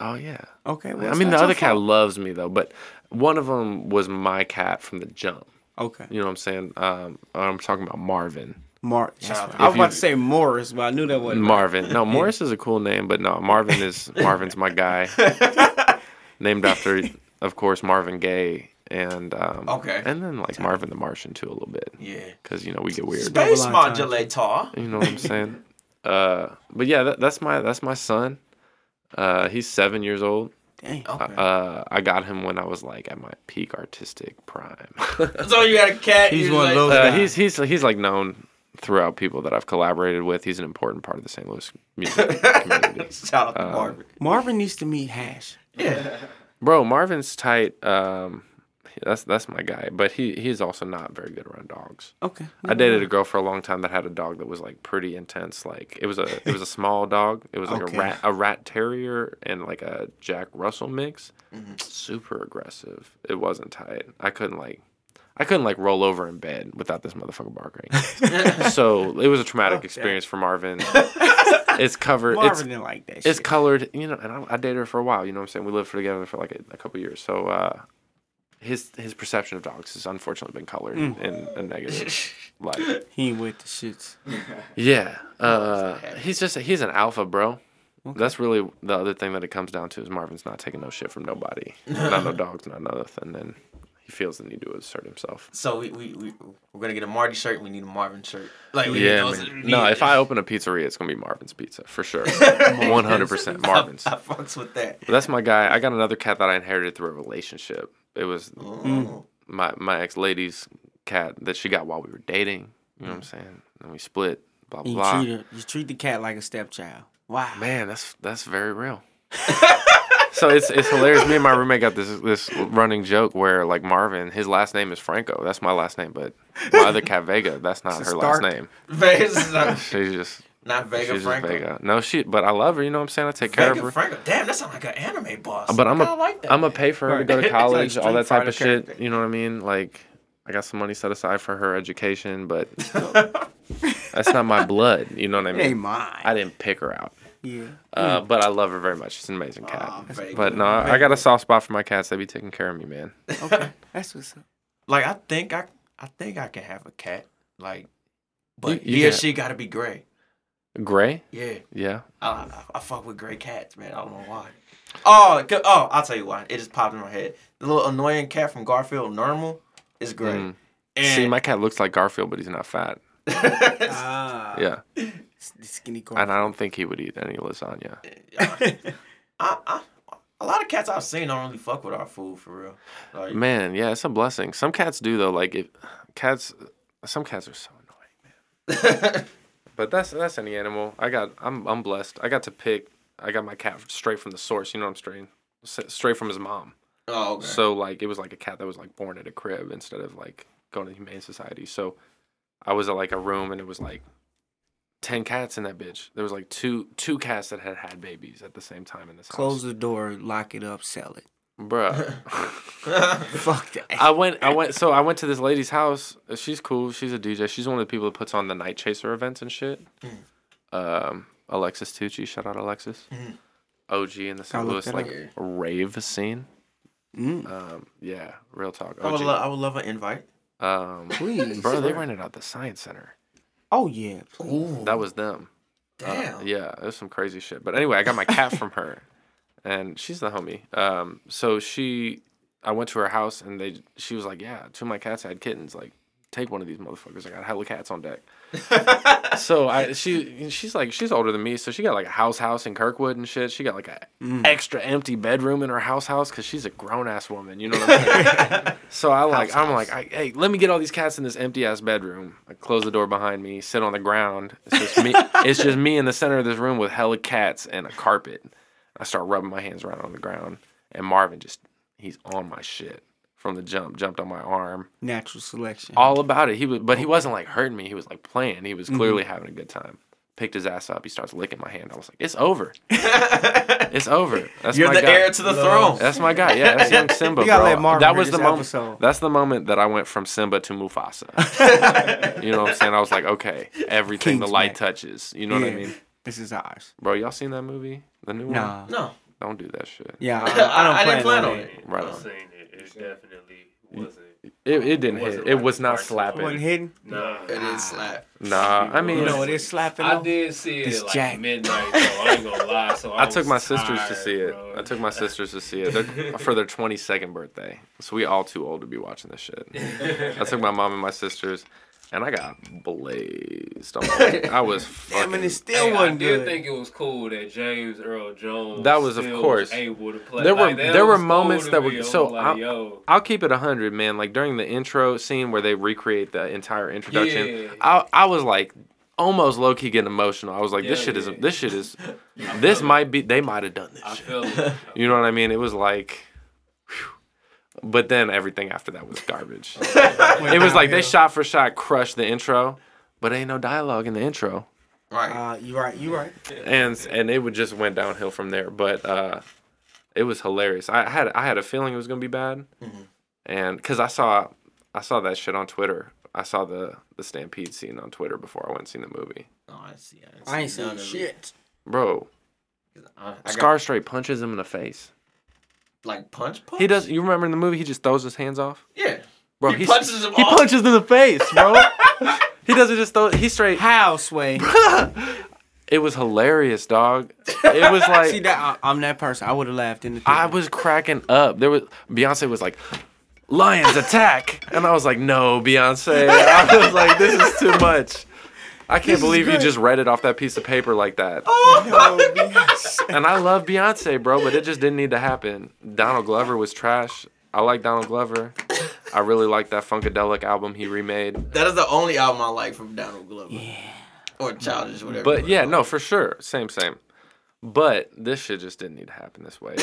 Oh yeah. Okay. Well, the other cat loves me though, but one of them was my cat from the jump. Okay. You know what I'm saying? I'm talking about Marvin. I was about to say Morris, but I knew that wasn't Marvin. Right. No, Morris is a cool name, but no, Marvin's my guy. Named after, of course, Marvin Gaye, and and then Marvin the Martian too a little bit. Yeah, because we get weird. Space modulator. You know what I'm saying? But yeah, that's my son. He's 7 years old. Dang. Okay. I got him when I was at my peak artistic prime. So you got a cat. He's one of those guys. He's known throughout people that I've collaborated with. He's an important part of the St. Louis music community. Shout out to Marvin. Marvin needs to meet Hash. Yeah. Bro, Marvin's tight. That's my guy. But he's also not very good around dogs. Okay. I dated a girl for a long time that had a dog that was like pretty intense. Like it was a small dog. It was like a rat terrier and like a Jack Russell mix. Mm-hmm. Super aggressive. It wasn't tight. I couldn't roll over in bed without this motherfucker barking. So it was a traumatic experience for Marvin. It's covered. Marvin didn't like that shit. It's colored, you know. And I dated her for a while. You know what I'm saying? We lived together for like a couple years. So his perception of dogs has unfortunately been colored in a negative light. He with the shits. Yeah. He's an alpha, bro. Okay. That's really the other thing that it comes down to is Marvin's not taking no shit from nobody. Not no dogs, not nothing. Then. He feels the need to assert himself. So we're gonna get a Marty shirt. We need a Marvin shirt. Like if I open a pizzeria, it's gonna be Marvin's Pizza for sure. 100% Marvin's. I fucks with that. But that's my guy. I got another cat that I inherited through a relationship. It was my ex lady's cat that she got while we were dating. You know what I'm saying? And we split. Blah blah blah. You treat the cat like a stepchild. Wow. Man, that's very real. So it's hilarious. Me and my roommate got this running joke where like Marvin, his last name is Franco. That's my last name, but my other cat Vega, that's not her last name. Vega's not. She's just not Vega. She's Franco. Just Vega. No, but I love her. You know what I'm saying? I take care of her. Franco. Damn, that sounds like an anime boss. But I'm gonna pay for her to go to college, like all that type of shit. Thing. You know what I mean? Like I got some money set aside for her education, but that's not my blood. You know what I mean? It ain't mine. I didn't pick her out. Yeah. But I love her very much. She's an amazing cat. But no, I got a soft spot for my cats. They be taking care of me, man. Okay, that's what's up. Like I think I can have a cat. Like, but he or she gotta be gray. Gray? Yeah. Yeah. I fuck with gray cats, man. I don't know why. Oh, I'll tell you why. It just popped in my head. The little annoying cat from Garfield, Normal, is gray. Mm. And see, my cat looks like Garfield, but he's not fat. Yeah. Skinny corn. And I don't think he would eat any lasagna. A lot of cats I've seen don't really fuck with our food for real. Like, man, yeah, it's a blessing. Some cats do though. Like some cats are so annoying, man. But that's any animal. I'm blessed. I got to pick. I got my cat straight from the source. You know what I'm saying? Straight from his mom. Oh, okay. So like it was like a cat that was like born at a crib instead of like going to the Humane Society. So I was at like a room and it was like 10 cats in that bitch. There was like two cats that had babies at the same time in this house. Close the door, lock it up, sell it, bruh. Fuck that. I went to this lady's house. She's cool. She's a DJ. She's one of the people that puts on the Night Chaser events and shit. Alexis Tucci, shout out Alexis. OG in the St. Louis like rave scene. Yeah, real talk. OG. I would love an invite. Please, bro. They rented out the Science Center. Oh, yeah. Ooh. That was them. Damn. Yeah, it was some crazy shit. But anyway, I got my cat from her, and she's the homie. I went to her house, and she was like, yeah, two of my cats had kittens. Like, take one of these motherfuckers. I got hella cats on deck. So she's like, she's older than me, so she got like a house in Kirkwood and shit. She got like a extra empty bedroom in her house because she's a grown-ass woman. You know what I'm saying? So hey, let me get all these cats in this empty ass bedroom. I close the door behind me, sit on the ground. It's just me. It's just me in the center of this room with hella cats and a carpet. I start rubbing my hands around on the ground, and Marvin he's on my shit from the jump. Jumped on my arm. Natural selection. All about it. He wasn't like hurting me. He was like playing. He was clearly having a good time. Picked his ass up. He starts licking my hand. I was like, it's over. It's over. That's You're my the guy. Heir to the throne. That's my guy. Yeah, that's young Simba, you gotta bro. That was the episode. Moment. That's the moment that I went from Simba to Mufasa. You know what I'm saying? I was like, okay, everything King's the light touches. You know what I mean? This is ours. Bro, y'all seen that movie? The new one? No. Don't do that shit. Yeah, I didn't plan on it. Right on. It definitely wasn't. It didn't hit. It was not slapping. It wasn't hitting? Nah. It didn't slap. Nah, I mean. You know, it is slapping. I did see it like midnight, so I ain't gonna lie. So I took my sisters to see it. I took my sisters to see it for their 22nd birthday. So we all too old to be watching this shit. I took my mom and my sisters, and I got blazed. I was fucking. Damn, and it still wasn't good. I did think it was cool that James Earl Jones. That was, of course, able to play. There were moments that were so. I'll keep it 100, man. Like during the intro scene where they recreate the entire introduction, I was like almost low key getting emotional. I was like, this might be. They might have done this. I feel it. You know what I mean? It was like. But then everything after that was garbage. It was like they shot for shot crushed the intro, but ain't no dialogue in the intro. Right. You're right. And it would just went downhill from there. But it was hilarious. I had a feeling it was gonna be bad, mm-hmm. and because I saw that shit on Twitter. I saw the Stampede scene on Twitter before I went and seen the movie. Oh, I ain't seen shit, bro. Scar straight punches him in the face. Like punch. He does. You remember in the movie he just throws his hands off. Yeah, bro. He punches him. He punches in the face, bro. He doesn't just throw. He straight. How, Sway? It was hilarious, dog. It was like. See that? I'm that person. I would have laughed in the theater. I was cracking up. There was Beyonce was like, "Lions attack," and I was like, "No, Beyonce." I was like, "This is too much. I can't believe you just read it off that piece of paper like that." Oh, no, Beyonce. And I love Beyonce, bro, but it just didn't need to happen. Donald Glover was trash. I like Donald Glover. I really like that Funkadelic album he remade. That is the only album I like from Donald Glover. Yeah. Or Childish, whatever. But yeah, no, for sure. Same. But this shit just didn't need to happen this way.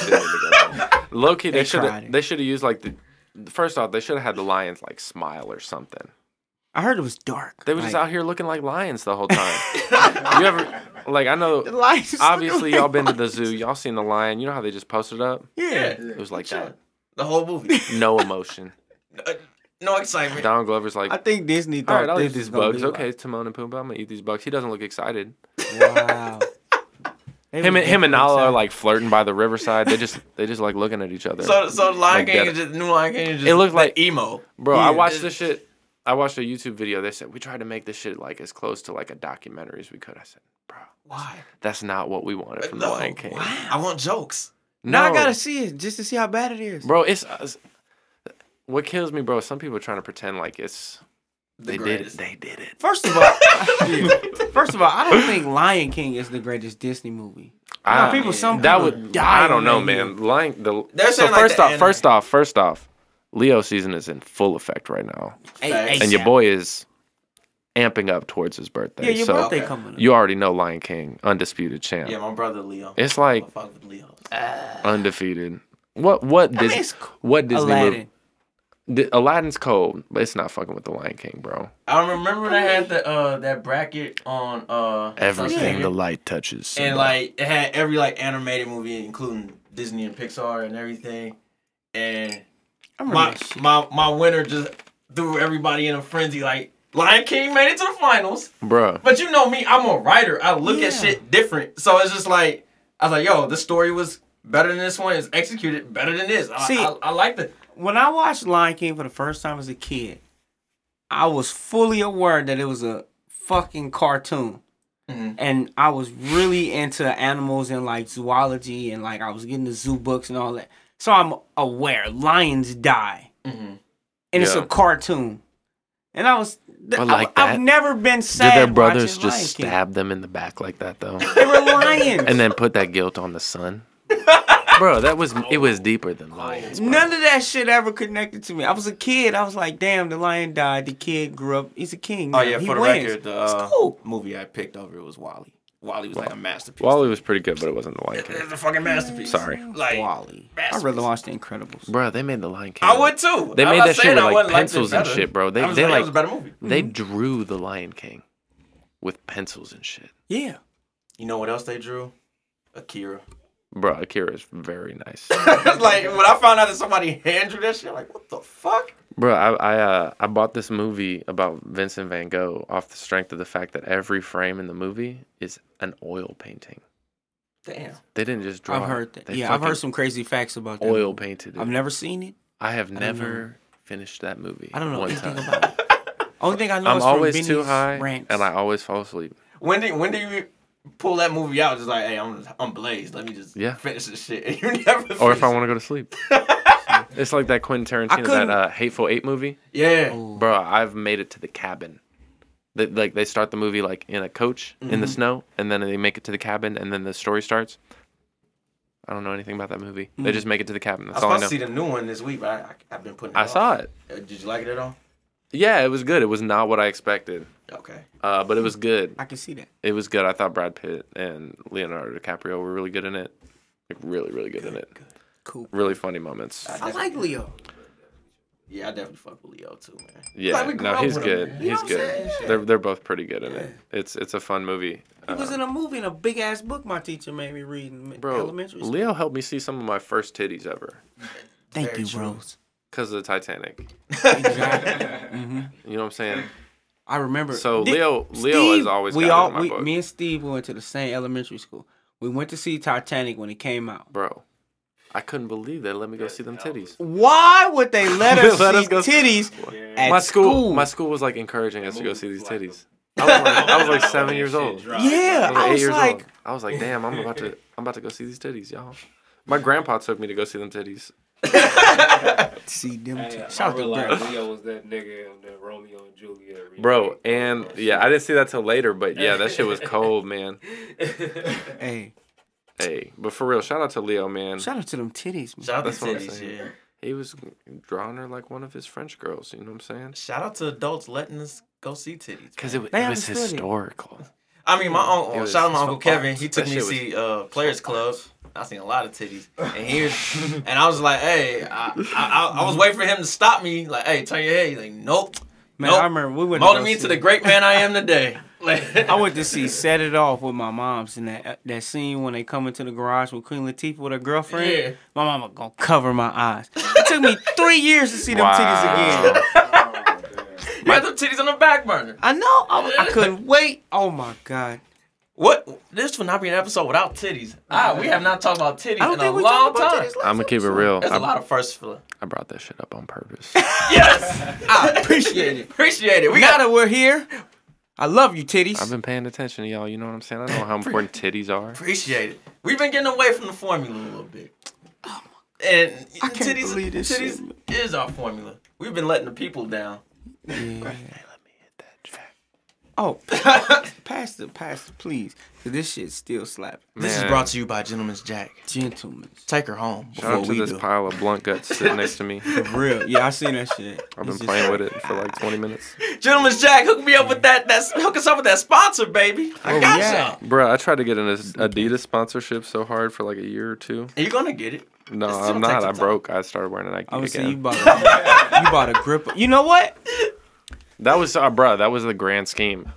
Low key, they should have used like the. First off, they should have had the lions like smile or something. I heard it was dark. They were just out here looking like lions the whole time. You ever, like, I know, obviously y'all been to the zoo. Y'all seen the lion. You know how they just posted it up? Yeah. It was like that. The whole movie. No emotion. No excitement. Donald Glover's like, I think Disney thought, all right, I'll eat these bugs. Okay, like... Timon and Pumbaa, I'm going to eat these bugs. He doesn't look excited. Wow. Him and Nala are like flirting by the riverside. They just like looking at each other. So Lion King is just, it looked like emo. Bro, yeah, I watched this shit. I watched a YouTube video. They said, we tried to make this shit like as close to like a documentary as we could. I said, bro, why? That's not what we wanted from The Lion King. Why? I want jokes. No. Now I gotta see it just to see how bad it is. Bro, it's what kills me, bro. Some people are trying to pretend like it's they did it. First of all, I don't think Lion King is the greatest Disney movie. Some people die. I don't know, man. First off, Leo season is in full effect right now. And your boy is amping up towards his birthday. Yeah, your birthday coming up. You already know Lion King, undisputed champ. Yeah, my brother Leo. It's like undefeated. What Disney movie? Aladdin's cold, but it's not fucking with the Lion King, bro. I remember they had the that bracket on everything the light touches. And like it had every like animated movie including Disney and Pixar and everything. And my winner just threw everybody in a frenzy. Like Lion King made it to the finals, bro. But you know me, I'm a writer. I look at shit different, so it's just like I was like, yo, this story was better than this one. It's executed better than this. I like the. When I watched Lion King for the first time as a kid, I was fully aware that it was a fucking cartoon, mm-hmm. and I was really into animals and like zoology and like I was getting the zoo books and all that. So I'm aware lions die, mm-hmm. and it's a cartoon. And I was, I've never been sad. Did their brothers just stab them in the back like that though? They were lions, and then put that guilt on the son. Bro, it was deeper than lions. Bro. None of that shit ever connected to me. I was a kid. I was like, damn, the lion died. The kid grew up. He's a king. Man. Oh yeah, he for the wins. Record, the cool. movie I picked over it was Wall-E. Wall-E was like a masterpiece. Wall-E was pretty good, but it wasn't the Lion King. It was a fucking masterpiece. Sorry, like Wall-E. I really watched The Incredibles. Bro, they made the Lion King. I would too. They made that shit with like pencils and shit, bro. They like it was a better movie. They drew the Lion King with pencils and shit. Yeah. You know what else they drew? Akira. Bro, Akira is very nice. Like when I found out that somebody hand drew that shit, I'm like, what the fuck? Bro, I bought this movie about Vincent Van Gogh off the strength of the fact that every frame in the movie is an oil painting. Damn. They didn't just draw. I've heard that. Yeah, I've heard some crazy facts about that. Oil painted. I've never seen it. I have never finished that movie. I don't know anything about it. Only thing I know is I'm always from too high, rants. And I always fall asleep. When do you? Pull that movie out, just like, hey, I'm blazed. Let me just finish this shit. And you never finish. Or if I want to go to sleep, it's like that Quentin Tarantino Hateful Eight movie. Yeah, ooh. Bro, I've made it to the cabin. They start the movie like in a coach in the snow, and then they make it to the cabin, and then the story starts. I don't know anything about that movie. They just make it to the cabin. That's all I know. I was supposed to see the new one this week, but I've been putting. It I off. Saw it. Did you like it at all? Yeah, it was good. It was not what I expected. Okay. But it was good. I can see that. It was good. I thought Brad Pitt and Leonardo DiCaprio were really good in it. Like, really, really good in it. Good. Cool. Really funny moments. I like Leo. Yeah, I definitely fuck with Leo too, man. Yeah, like no, he's good. Him, he's good. They're both pretty good in it. It's a fun movie. He was in a movie and a big ass book my teacher made me read in elementary school. Leo helped me see some of my first titties ever. Thank you, Rose. Because of the Titanic. Exactly. Mm-hmm. You know what I'm saying? I remember. So Leo is always got in my book. Me and Steve went to the same elementary school. We went to see Titanic when it came out. Bro. I couldn't believe they let me go see them titties. Why would they let us see titties at school? My school was like encouraging us to go see these titties. I was like 7 years old. Yeah, I was like 8 years old. I was like, damn, I'm about to go see these titties, y'all. My grandpa took me to go see them titties. See them titties. Shout out to Leo was that nigga in the Romeo and Juliet. Bro, and yeah, I didn't see that till later, but yeah, that shit was cold, man. Hey, but for real, shout out to Leo, man. Shout out to them titties, man. Shout out to them titties, yeah. He was drawing her like one of his French girls, you know what I'm saying? Shout out to adults letting us go see titties. Because it was historical. I mean, shout out to my Uncle Kevin. He took me to see Players Club. I seen a lot of titties. And and I was like, hey, I was waiting for him to stop me. Like, hey, turn your head. He's like, nope. Man, nope. I remember we went molding me to the great man I am today. I went to see Set It Off with my moms in that scene when they come into the garage with Queen Latifah with her girlfriend. Yeah. My mama gonna cover my eyes. It took me 3 years to see them titties again. Oh, you had them titties on the back burner. I know. I couldn't wait. Oh my god. What? This will not be an episode without titties. We have not talked about titties in a long time. I'm gonna keep it real. There's a lot of first filler. I brought that shit up on purpose. Yes, I appreciate it. We got it. We're here. I love you, titties. I've been paying attention to y'all. You know what I'm saying? I know how important titties are. Appreciate it. We've been getting away from the formula a little bit. Oh my god. And I can't believe this shit. Titties is our formula. We've been letting the people down. Yeah. Hey, let me hit that track. Oh, pastor, please. Cause this shit's still slapping. This is brought to you by Gentleman's Jack. Gentleman's. Take her home. Shout out to this pile of blunt guts sitting next to me. For real. Yeah, I seen that shit. I've been playing with it for like 20 minutes. Gentleman's Jack, hook me up with that. Hook us up with that sponsor, baby. I got you. Bro, I tried to get an Adidas sponsorship so hard for like a year or two. Are you going to get it? No, I'm not. I broke. I started wearing a Nike again. You bought a gripper. You know what? That was, bro, that was the grand scheme.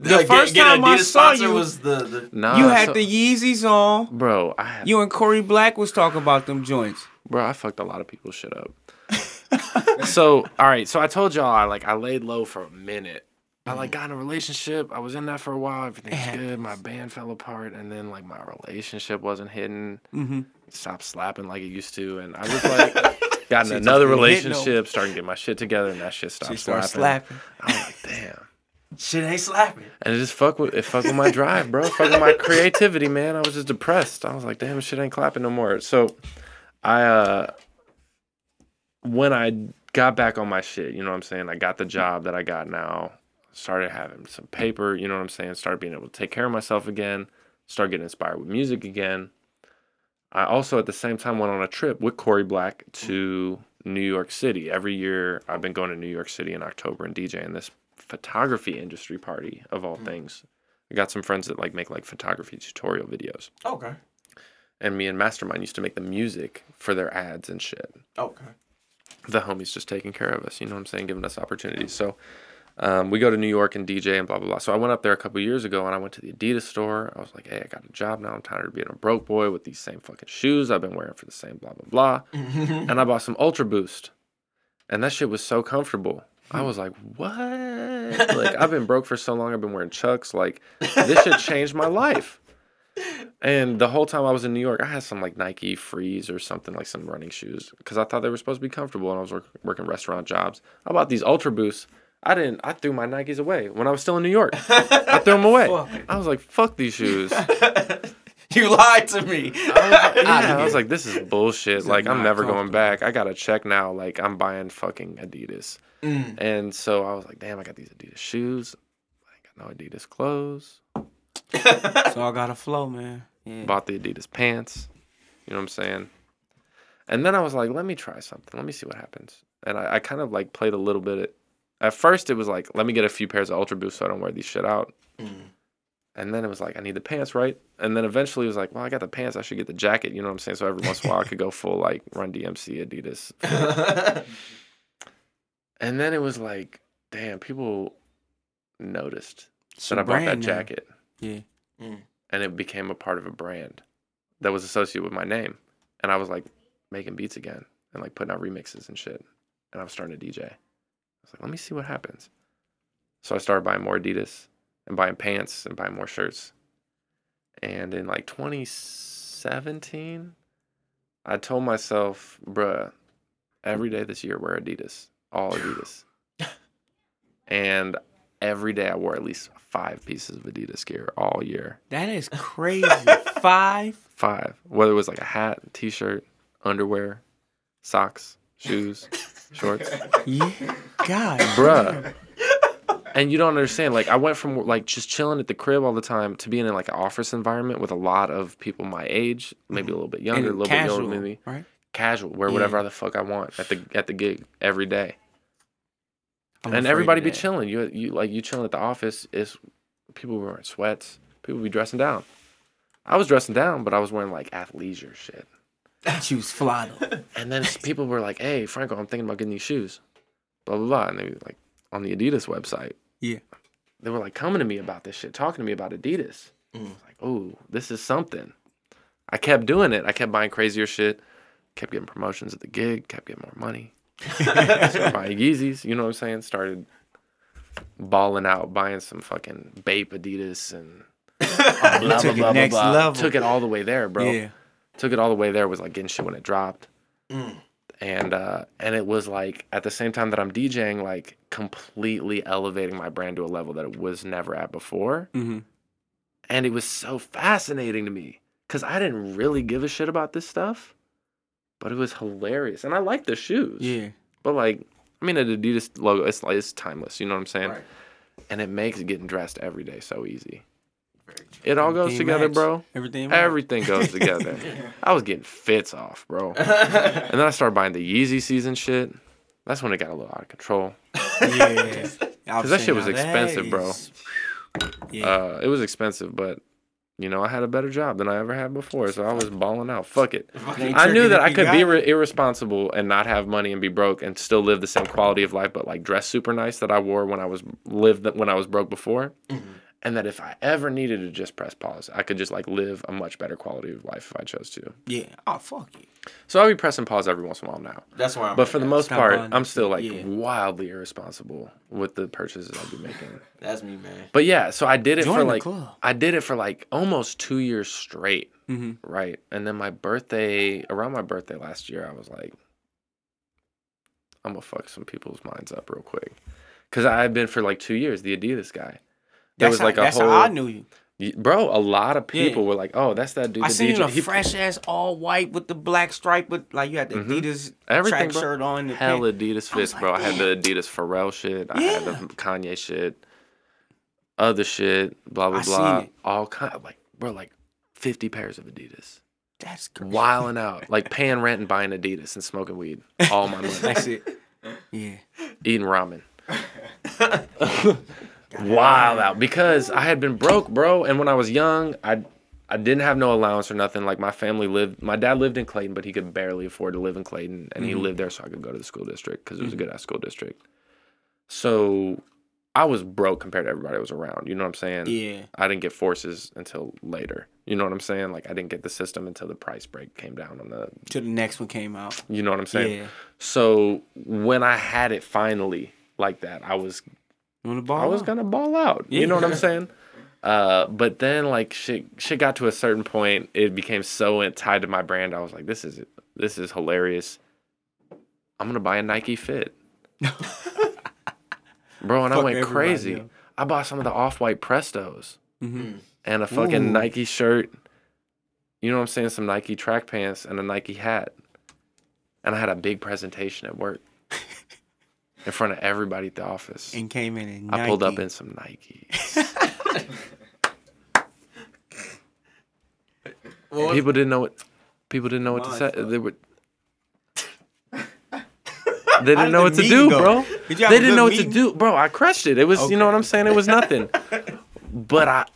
The first time I saw you was you had the Yeezys on. Bro, you and Corey Black was talking about them joints. Bro, I fucked a lot of people's shit up. So I told y'all I laid low for a minute. I got in a relationship. I was in that for a while. Everything's good. My band fell apart, and then my relationship wasn't hitting. Mm-hmm. It stopped slapping like it used to, and I was got in another relationship, starting to get my shit together, and that shit stopped slapping. I was like, damn. Shit ain't slapping. And it just fucked with my drive, bro. Fuck with my creativity, man. I was just depressed. I was like, damn, shit ain't clapping no more. So when I got back on my shit, you know what I'm saying? I got the job that I got now. Started having some paper, you know what I'm saying? Started being able to take care of myself again. Started getting inspired with music again. I also, at the same time, went on a trip with Corey Black to New York City. Every year, I've been going to New York City in October and DJing this photography industry party of all things. I got some friends that make photography tutorial videos. Okay. And me and Mastermind used to make the music for their ads and shit. Okay. The homies just taking care of us, you know what I'm saying, giving us opportunities. So we go to New York and DJ and blah blah blah. So I went up there a couple years ago and I went to the Adidas store. I was like, hey, I got a job now. I'm tired of being a broke boy with these same fucking shoes I've been wearing for the same blah blah blah. And I bought some Ultra Boost, and that shit was so comfortable. I was like, what? I've been broke for so long. I've been wearing Chucks. This shit changed my life. And the whole time I was in New York, I had some, Nike Freeze or something, some running shoes. Because I thought they were supposed to be comfortable, and I was working restaurant jobs. I bought these Ultra Boosts. I threw my Nikes away when I was still in New York. I threw them away. I was like, fuck these shoes. You lied to me. I was like, this is bullshit. This is I'm never going back. I got a check now. I'm buying fucking Adidas. And so I was like, damn, I got these Adidas shoes. I got no Adidas clothes. So I got a flow, man. Yeah. Bought the Adidas pants. You know what I'm saying? And then I was like, let me try something. Let me see what happens. And I kind of played a little bit. At first it was let me get a few pairs of Ultra Boost so I don't wear these shit out. And then it was I need the pants, right? And then eventually it was well, I got the pants. I should get the jacket. You know what I'm saying? So every once in a while I could go full Run DMC Adidas. And then it was like, damn, people noticed that I brought that jacket. Yeah. Mm. And it became a part of a brand that was associated with my name. And I was like making beats again and like putting out remixes and shit. And I was starting to DJ. I was like, let me see what happens. So I started buying more Adidas and buying pants and buying more shirts. And in like 2017, I told myself, bruh, every day this year wear Adidas, all Adidas. And every day I wore at least 5 pieces of Adidas gear all year. That is crazy. 5? 5. Whether it was like a hat, t-shirt, underwear, socks, shoes, shorts. Yeah. God. Bruh. And you don't understand. Like, I went from like just chilling at the crib all the time to being in like an office environment with a lot of people my age, maybe a little bit younger, and a little casual, bit younger than me. Right? Casual, wear whatever the fuck I want at the gig every day. And everybody be chilling. You chilling at the office. Is people were wearing sweats. People be dressing down. I was dressing down, but I was wearing like athleisure shit. She was fly though. And then people were like, "Hey, Franco, I'm thinking about getting these shoes." Blah blah blah. And they were like on the Adidas website. Yeah. They were like coming to me about this shit, talking to me about Adidas. Mm. I was like, oh, this is something. I kept doing it. I kept buying crazier shit. Kept getting promotions at the gig. Kept getting more money. Started buying Yeezys. You know what I'm saying? Started balling out, buying some fucking Bape Adidas and blah, took blah, it next blah, level. Took it all the way there, bro. Yeah. Took it all the way there. Was like getting shit when it dropped. Mm. And it was like at the same time that I'm DJing, like completely elevating my brand to a level that it was never at before. Mm-hmm. And it was so fascinating to me because I didn't really give a shit about this stuff, but it was hilarious. And I like the shoes. Yeah. But like, I mean, the Adidas logo, it's like, it's timeless. You know what I'm saying? Right. And it makes getting dressed every day so easy. It all goes together, bro. Everything goes together. I was getting fits off, bro. And then I started buying the Yeezy season shit. That's when it got a little out of control. Yeah. Because that shit was expensive, bro. Yeah. It was expensive, but, you know, I had a better job than I ever had before, so I was balling out. Fuck it. I knew that I could be irresponsible and not have money and be broke and still live the same quality of life, but, like, dress super nice that I wore when I was broke before. Mm-hmm. And that if I ever needed to just press pause, I could just, like, live a much better quality of life if I chose to. Yeah. Oh, fuck you. So I'll be pressing pause every once in a while now. That's why I'm But for the most part, I'm still, like, wildly irresponsible with the purchases I'll be making. That's me, man. But, yeah, so I did it for almost 2 years straight, mm-hmm. right? And then around my birthday last year, I was like, I'm going to fuck some people's minds up real quick. Because I had been, for, like, 2 years, the Adidas guy. That's how I knew you. Bro, a lot of people were like, oh, that's that dude. I seen a fresh-ass all-white with the black stripe. With, like, you had the Adidas track shirt on. Hell, Adidas fits, bro. I had the Adidas Pharrell shit. I had the Kanye shit. Other shit. Blah, blah, blah. All kind of, like, bro, like 50 pairs of Adidas. That's crazy. Wilding out. Like, paying rent and buying Adidas and smoking weed. All my money. That's it. Yeah. Eating ramen. Wild out, because I had been broke, bro. And when I was young, I didn't have no allowance or nothing. Like, my dad lived in Clayton, but he could barely afford to live in Clayton, and he lived there so I could go to the school district because it was a good-ass school district. So I was broke compared to everybody I was around. You know what I'm saying? Yeah. I didn't get forces until later. You know what I'm saying? Like, I didn't get the system until the price break came down till the next one came out. You know what I'm saying? Yeah. So when I had it finally like that, I was gonna ball out. Yeah. You know what I'm saying? But then, like, shit got to a certain point. It became so tied to my brand. I was like, this is hilarious. I'm gonna buy a Nike Fit, bro. And I went crazy. Yo. I bought some of the Off-White Prestos and a fucking Nike shirt. You know what I'm saying? Some Nike track pants and a Nike hat. And I had a big presentation at work. In front of everybody at the office. And came in and I pulled up in some Nikes. People didn't know what to say. They didn't know what to do, bro. They didn't know what to do. Bro, I crushed it. It was, you know what I'm saying? It was nothing. But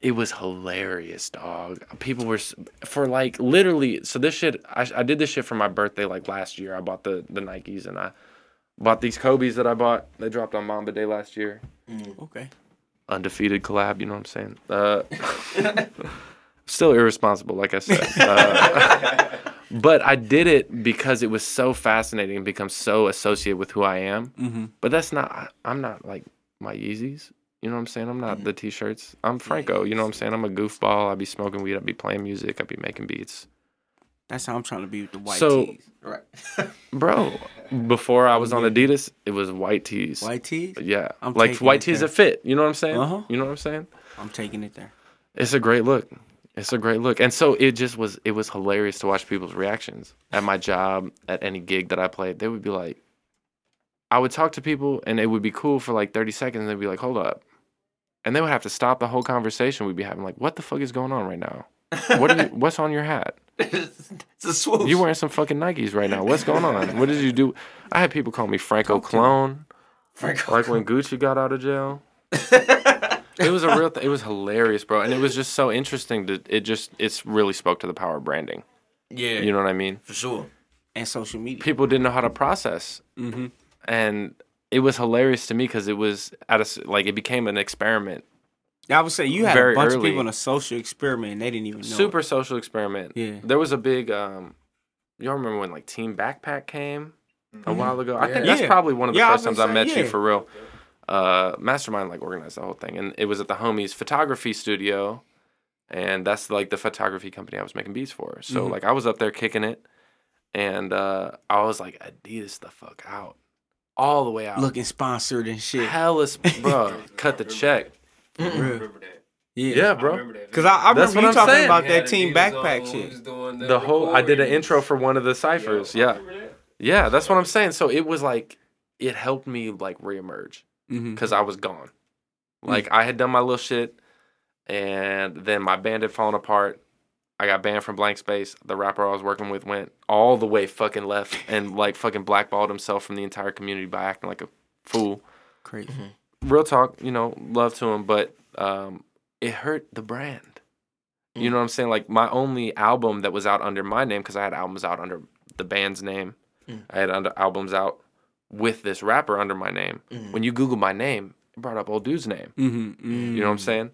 it was hilarious, dog. People were, for like, literally, so this shit, I did this shit for my birthday like last year. I bought the Nikes and I Bought these Kobe's that I bought. They dropped on Mamba Day last year. Mm. Okay. Undefeated collab, you know what I'm saying? Still irresponsible, like I said. But I did it because it was so fascinating and become so associated with who I am. Mm-hmm. But that's not, I'm not like my Yeezys. You know what I'm saying? I'm not the T-shirts. I'm Franco. You know what I'm saying? I'm a goofball. I'd be smoking weed. I'd be playing music. I'd be making beats. That's how I'm trying to be with the white tees. Right. Bro, before I was on Adidas, it was white tees. White tees? Yeah. I'm like white tees that fit. You know what I'm saying? Uh-huh. You know what I'm saying? I'm taking it there. It's a great look. It's a great look. And so it just was, it was hilarious to watch people's reactions. At my job, at any gig that I played, they would be like, I would talk to people and it would be cool for like 30 seconds. And they'd be like, hold up. And they would have to stop the whole conversation we'd be having. Like, what the fuck is going on right now? What's on your hat? It's a swoosh. You're wearing some fucking Nikes right now. What's going on? What did you do? I had people call me Franco Clone. Franco. Like when Gucci got out of jail. It was a real thing. It was hilarious, bro. And it was just so interesting. It really spoke to the power of branding. Yeah. You know what I mean? For sure. And social media. People didn't know how to process. Mm-hmm. And it was hilarious to me because it was it became an experiment. I would say you had a bunch of people in a social experiment and they didn't even know. Super social experiment. Yeah. There was a big, y'all remember when like Team Backpack came a while ago? Yeah. I think that's probably one of the first times I met you for real. Mastermind like organized the whole thing. And it was at the homie's photography studio. And that's like the photography company I was making beats for. So like I was up there kicking it. And I was like, Adidas the fuck out. All the way out. Looking sponsored and shit. Hellas, bro. Cut the check. Mm-hmm. I remember that. Yeah, bro. Because I remember you talking about that Team Backpack shit. The whole, I did an intro for one of the ciphers. Yeah, that's what I'm saying. So it was like, it helped me like reemerge because I was gone. Like I had done my little shit, and then my band had fallen apart. I got banned from Blank Space. The rapper I was working with went all the way fucking left and like fucking blackballed himself from the entire community by acting like a fool. Crazy. Mm-hmm. Real talk, you know, love to him, but it hurt the brand. You know what I'm saying? Like, my only album that was out under my name, because I had albums out under the band's name. Mm. I had albums out with this rapper under my name. Mm. When you Google my name, it brought up Old Dude's name. Mm-hmm. Mm-hmm. You know what I'm saying?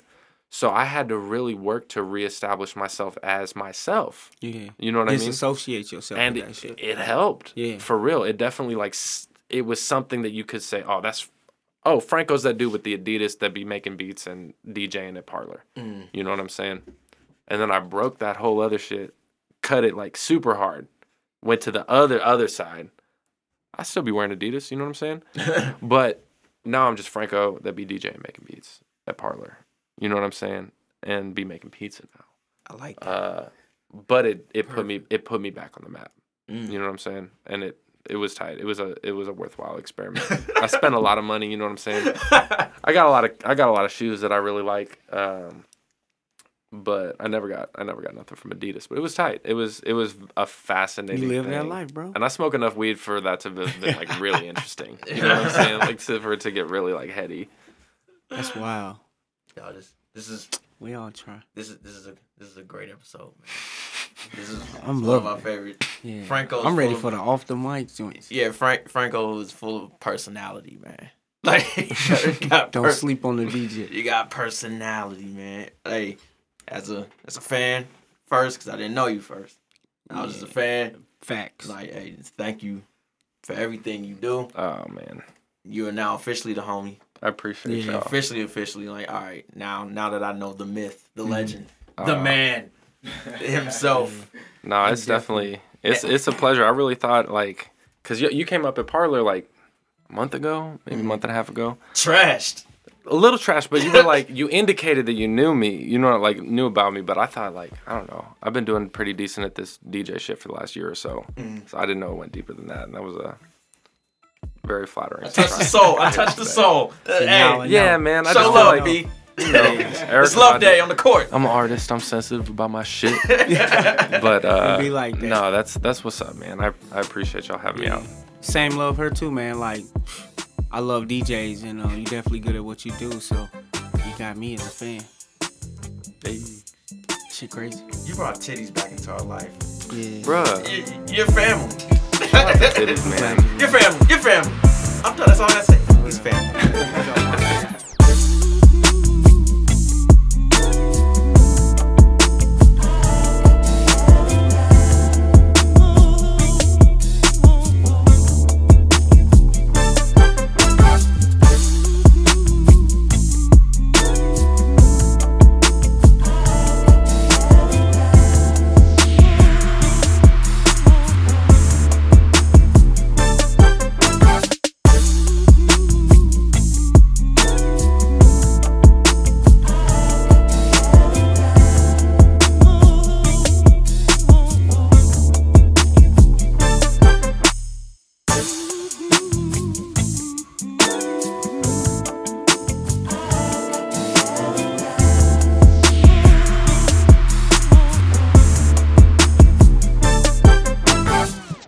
So I had to really work to reestablish myself as myself. Yeah. You know what I mean? Disassociate yourself and with that shit. It helped. Yeah. For real. It definitely, like, it was something that you could say, oh, Franco's that dude with the Adidas that be making beats and DJing at Parlor. Mm. You know what I'm saying? And then I broke that whole other shit, cut it like super hard, went to the other side. I still be wearing Adidas, you know what I'm saying? But now I'm just Franco that be DJing making beats at Parlor. You know what I'm saying? And be making pizza now. I like that. But it put me back on the map. Mm. You know what I'm saying? And it was tight. It was a worthwhile experiment. I spent a lot of money. You know what I'm saying? I got a lot of shoes that I really like. But I never got nothing from Adidas. But it was tight. It was a fascinating thing. You live that life, bro. And I smoke enough weed for that to have been like really interesting. You know what I'm saying? Like for it to get really like heady. That's wild. Y'all this is. We all try. This is a great episode, man. This is one of my favorites. Yeah. Franco's I'm ready for the off the mic joints. Yeah, Franco is full of personality, man. Like don't sleep on the DJ. You got personality, man. Like as a fan first, because I didn't know you first. I was just a fan. Facts. Like, hey, thank you for everything you do. Oh man, you are now officially the homie. I appreciate y'all. Officially, like all right, now that I know the myth, the legend, the man. Himself. No, it's definitely it's a pleasure. I really thought like, cause you came up at Parlor like a month ago, maybe a month and a half ago. Trashed. A little trashed, but you were like you indicated that you knew me, you know, like knew about me. But I thought like I don't know, I've been doing pretty decent at this DJ shit for the last year or so, so I didn't know it went deeper than that, and that was a very flattering. I touched the soul. Hey, yeah, man. I just feel like. B. You know, it's love day on the court. I'm an artist. I'm sensitive about my shit. But be like that. No, that's what's up, man. I appreciate y'all having me out. Same love her too, man. Like I love DJs, and you definitely good at what you do. So you got me as a fan. Baby, shit crazy. You brought titties back into our life. Yeah, bruh. You're family. That's it is, man. Your family, your family. I'm done. That's all I say. He's family.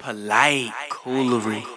Polite, coolery.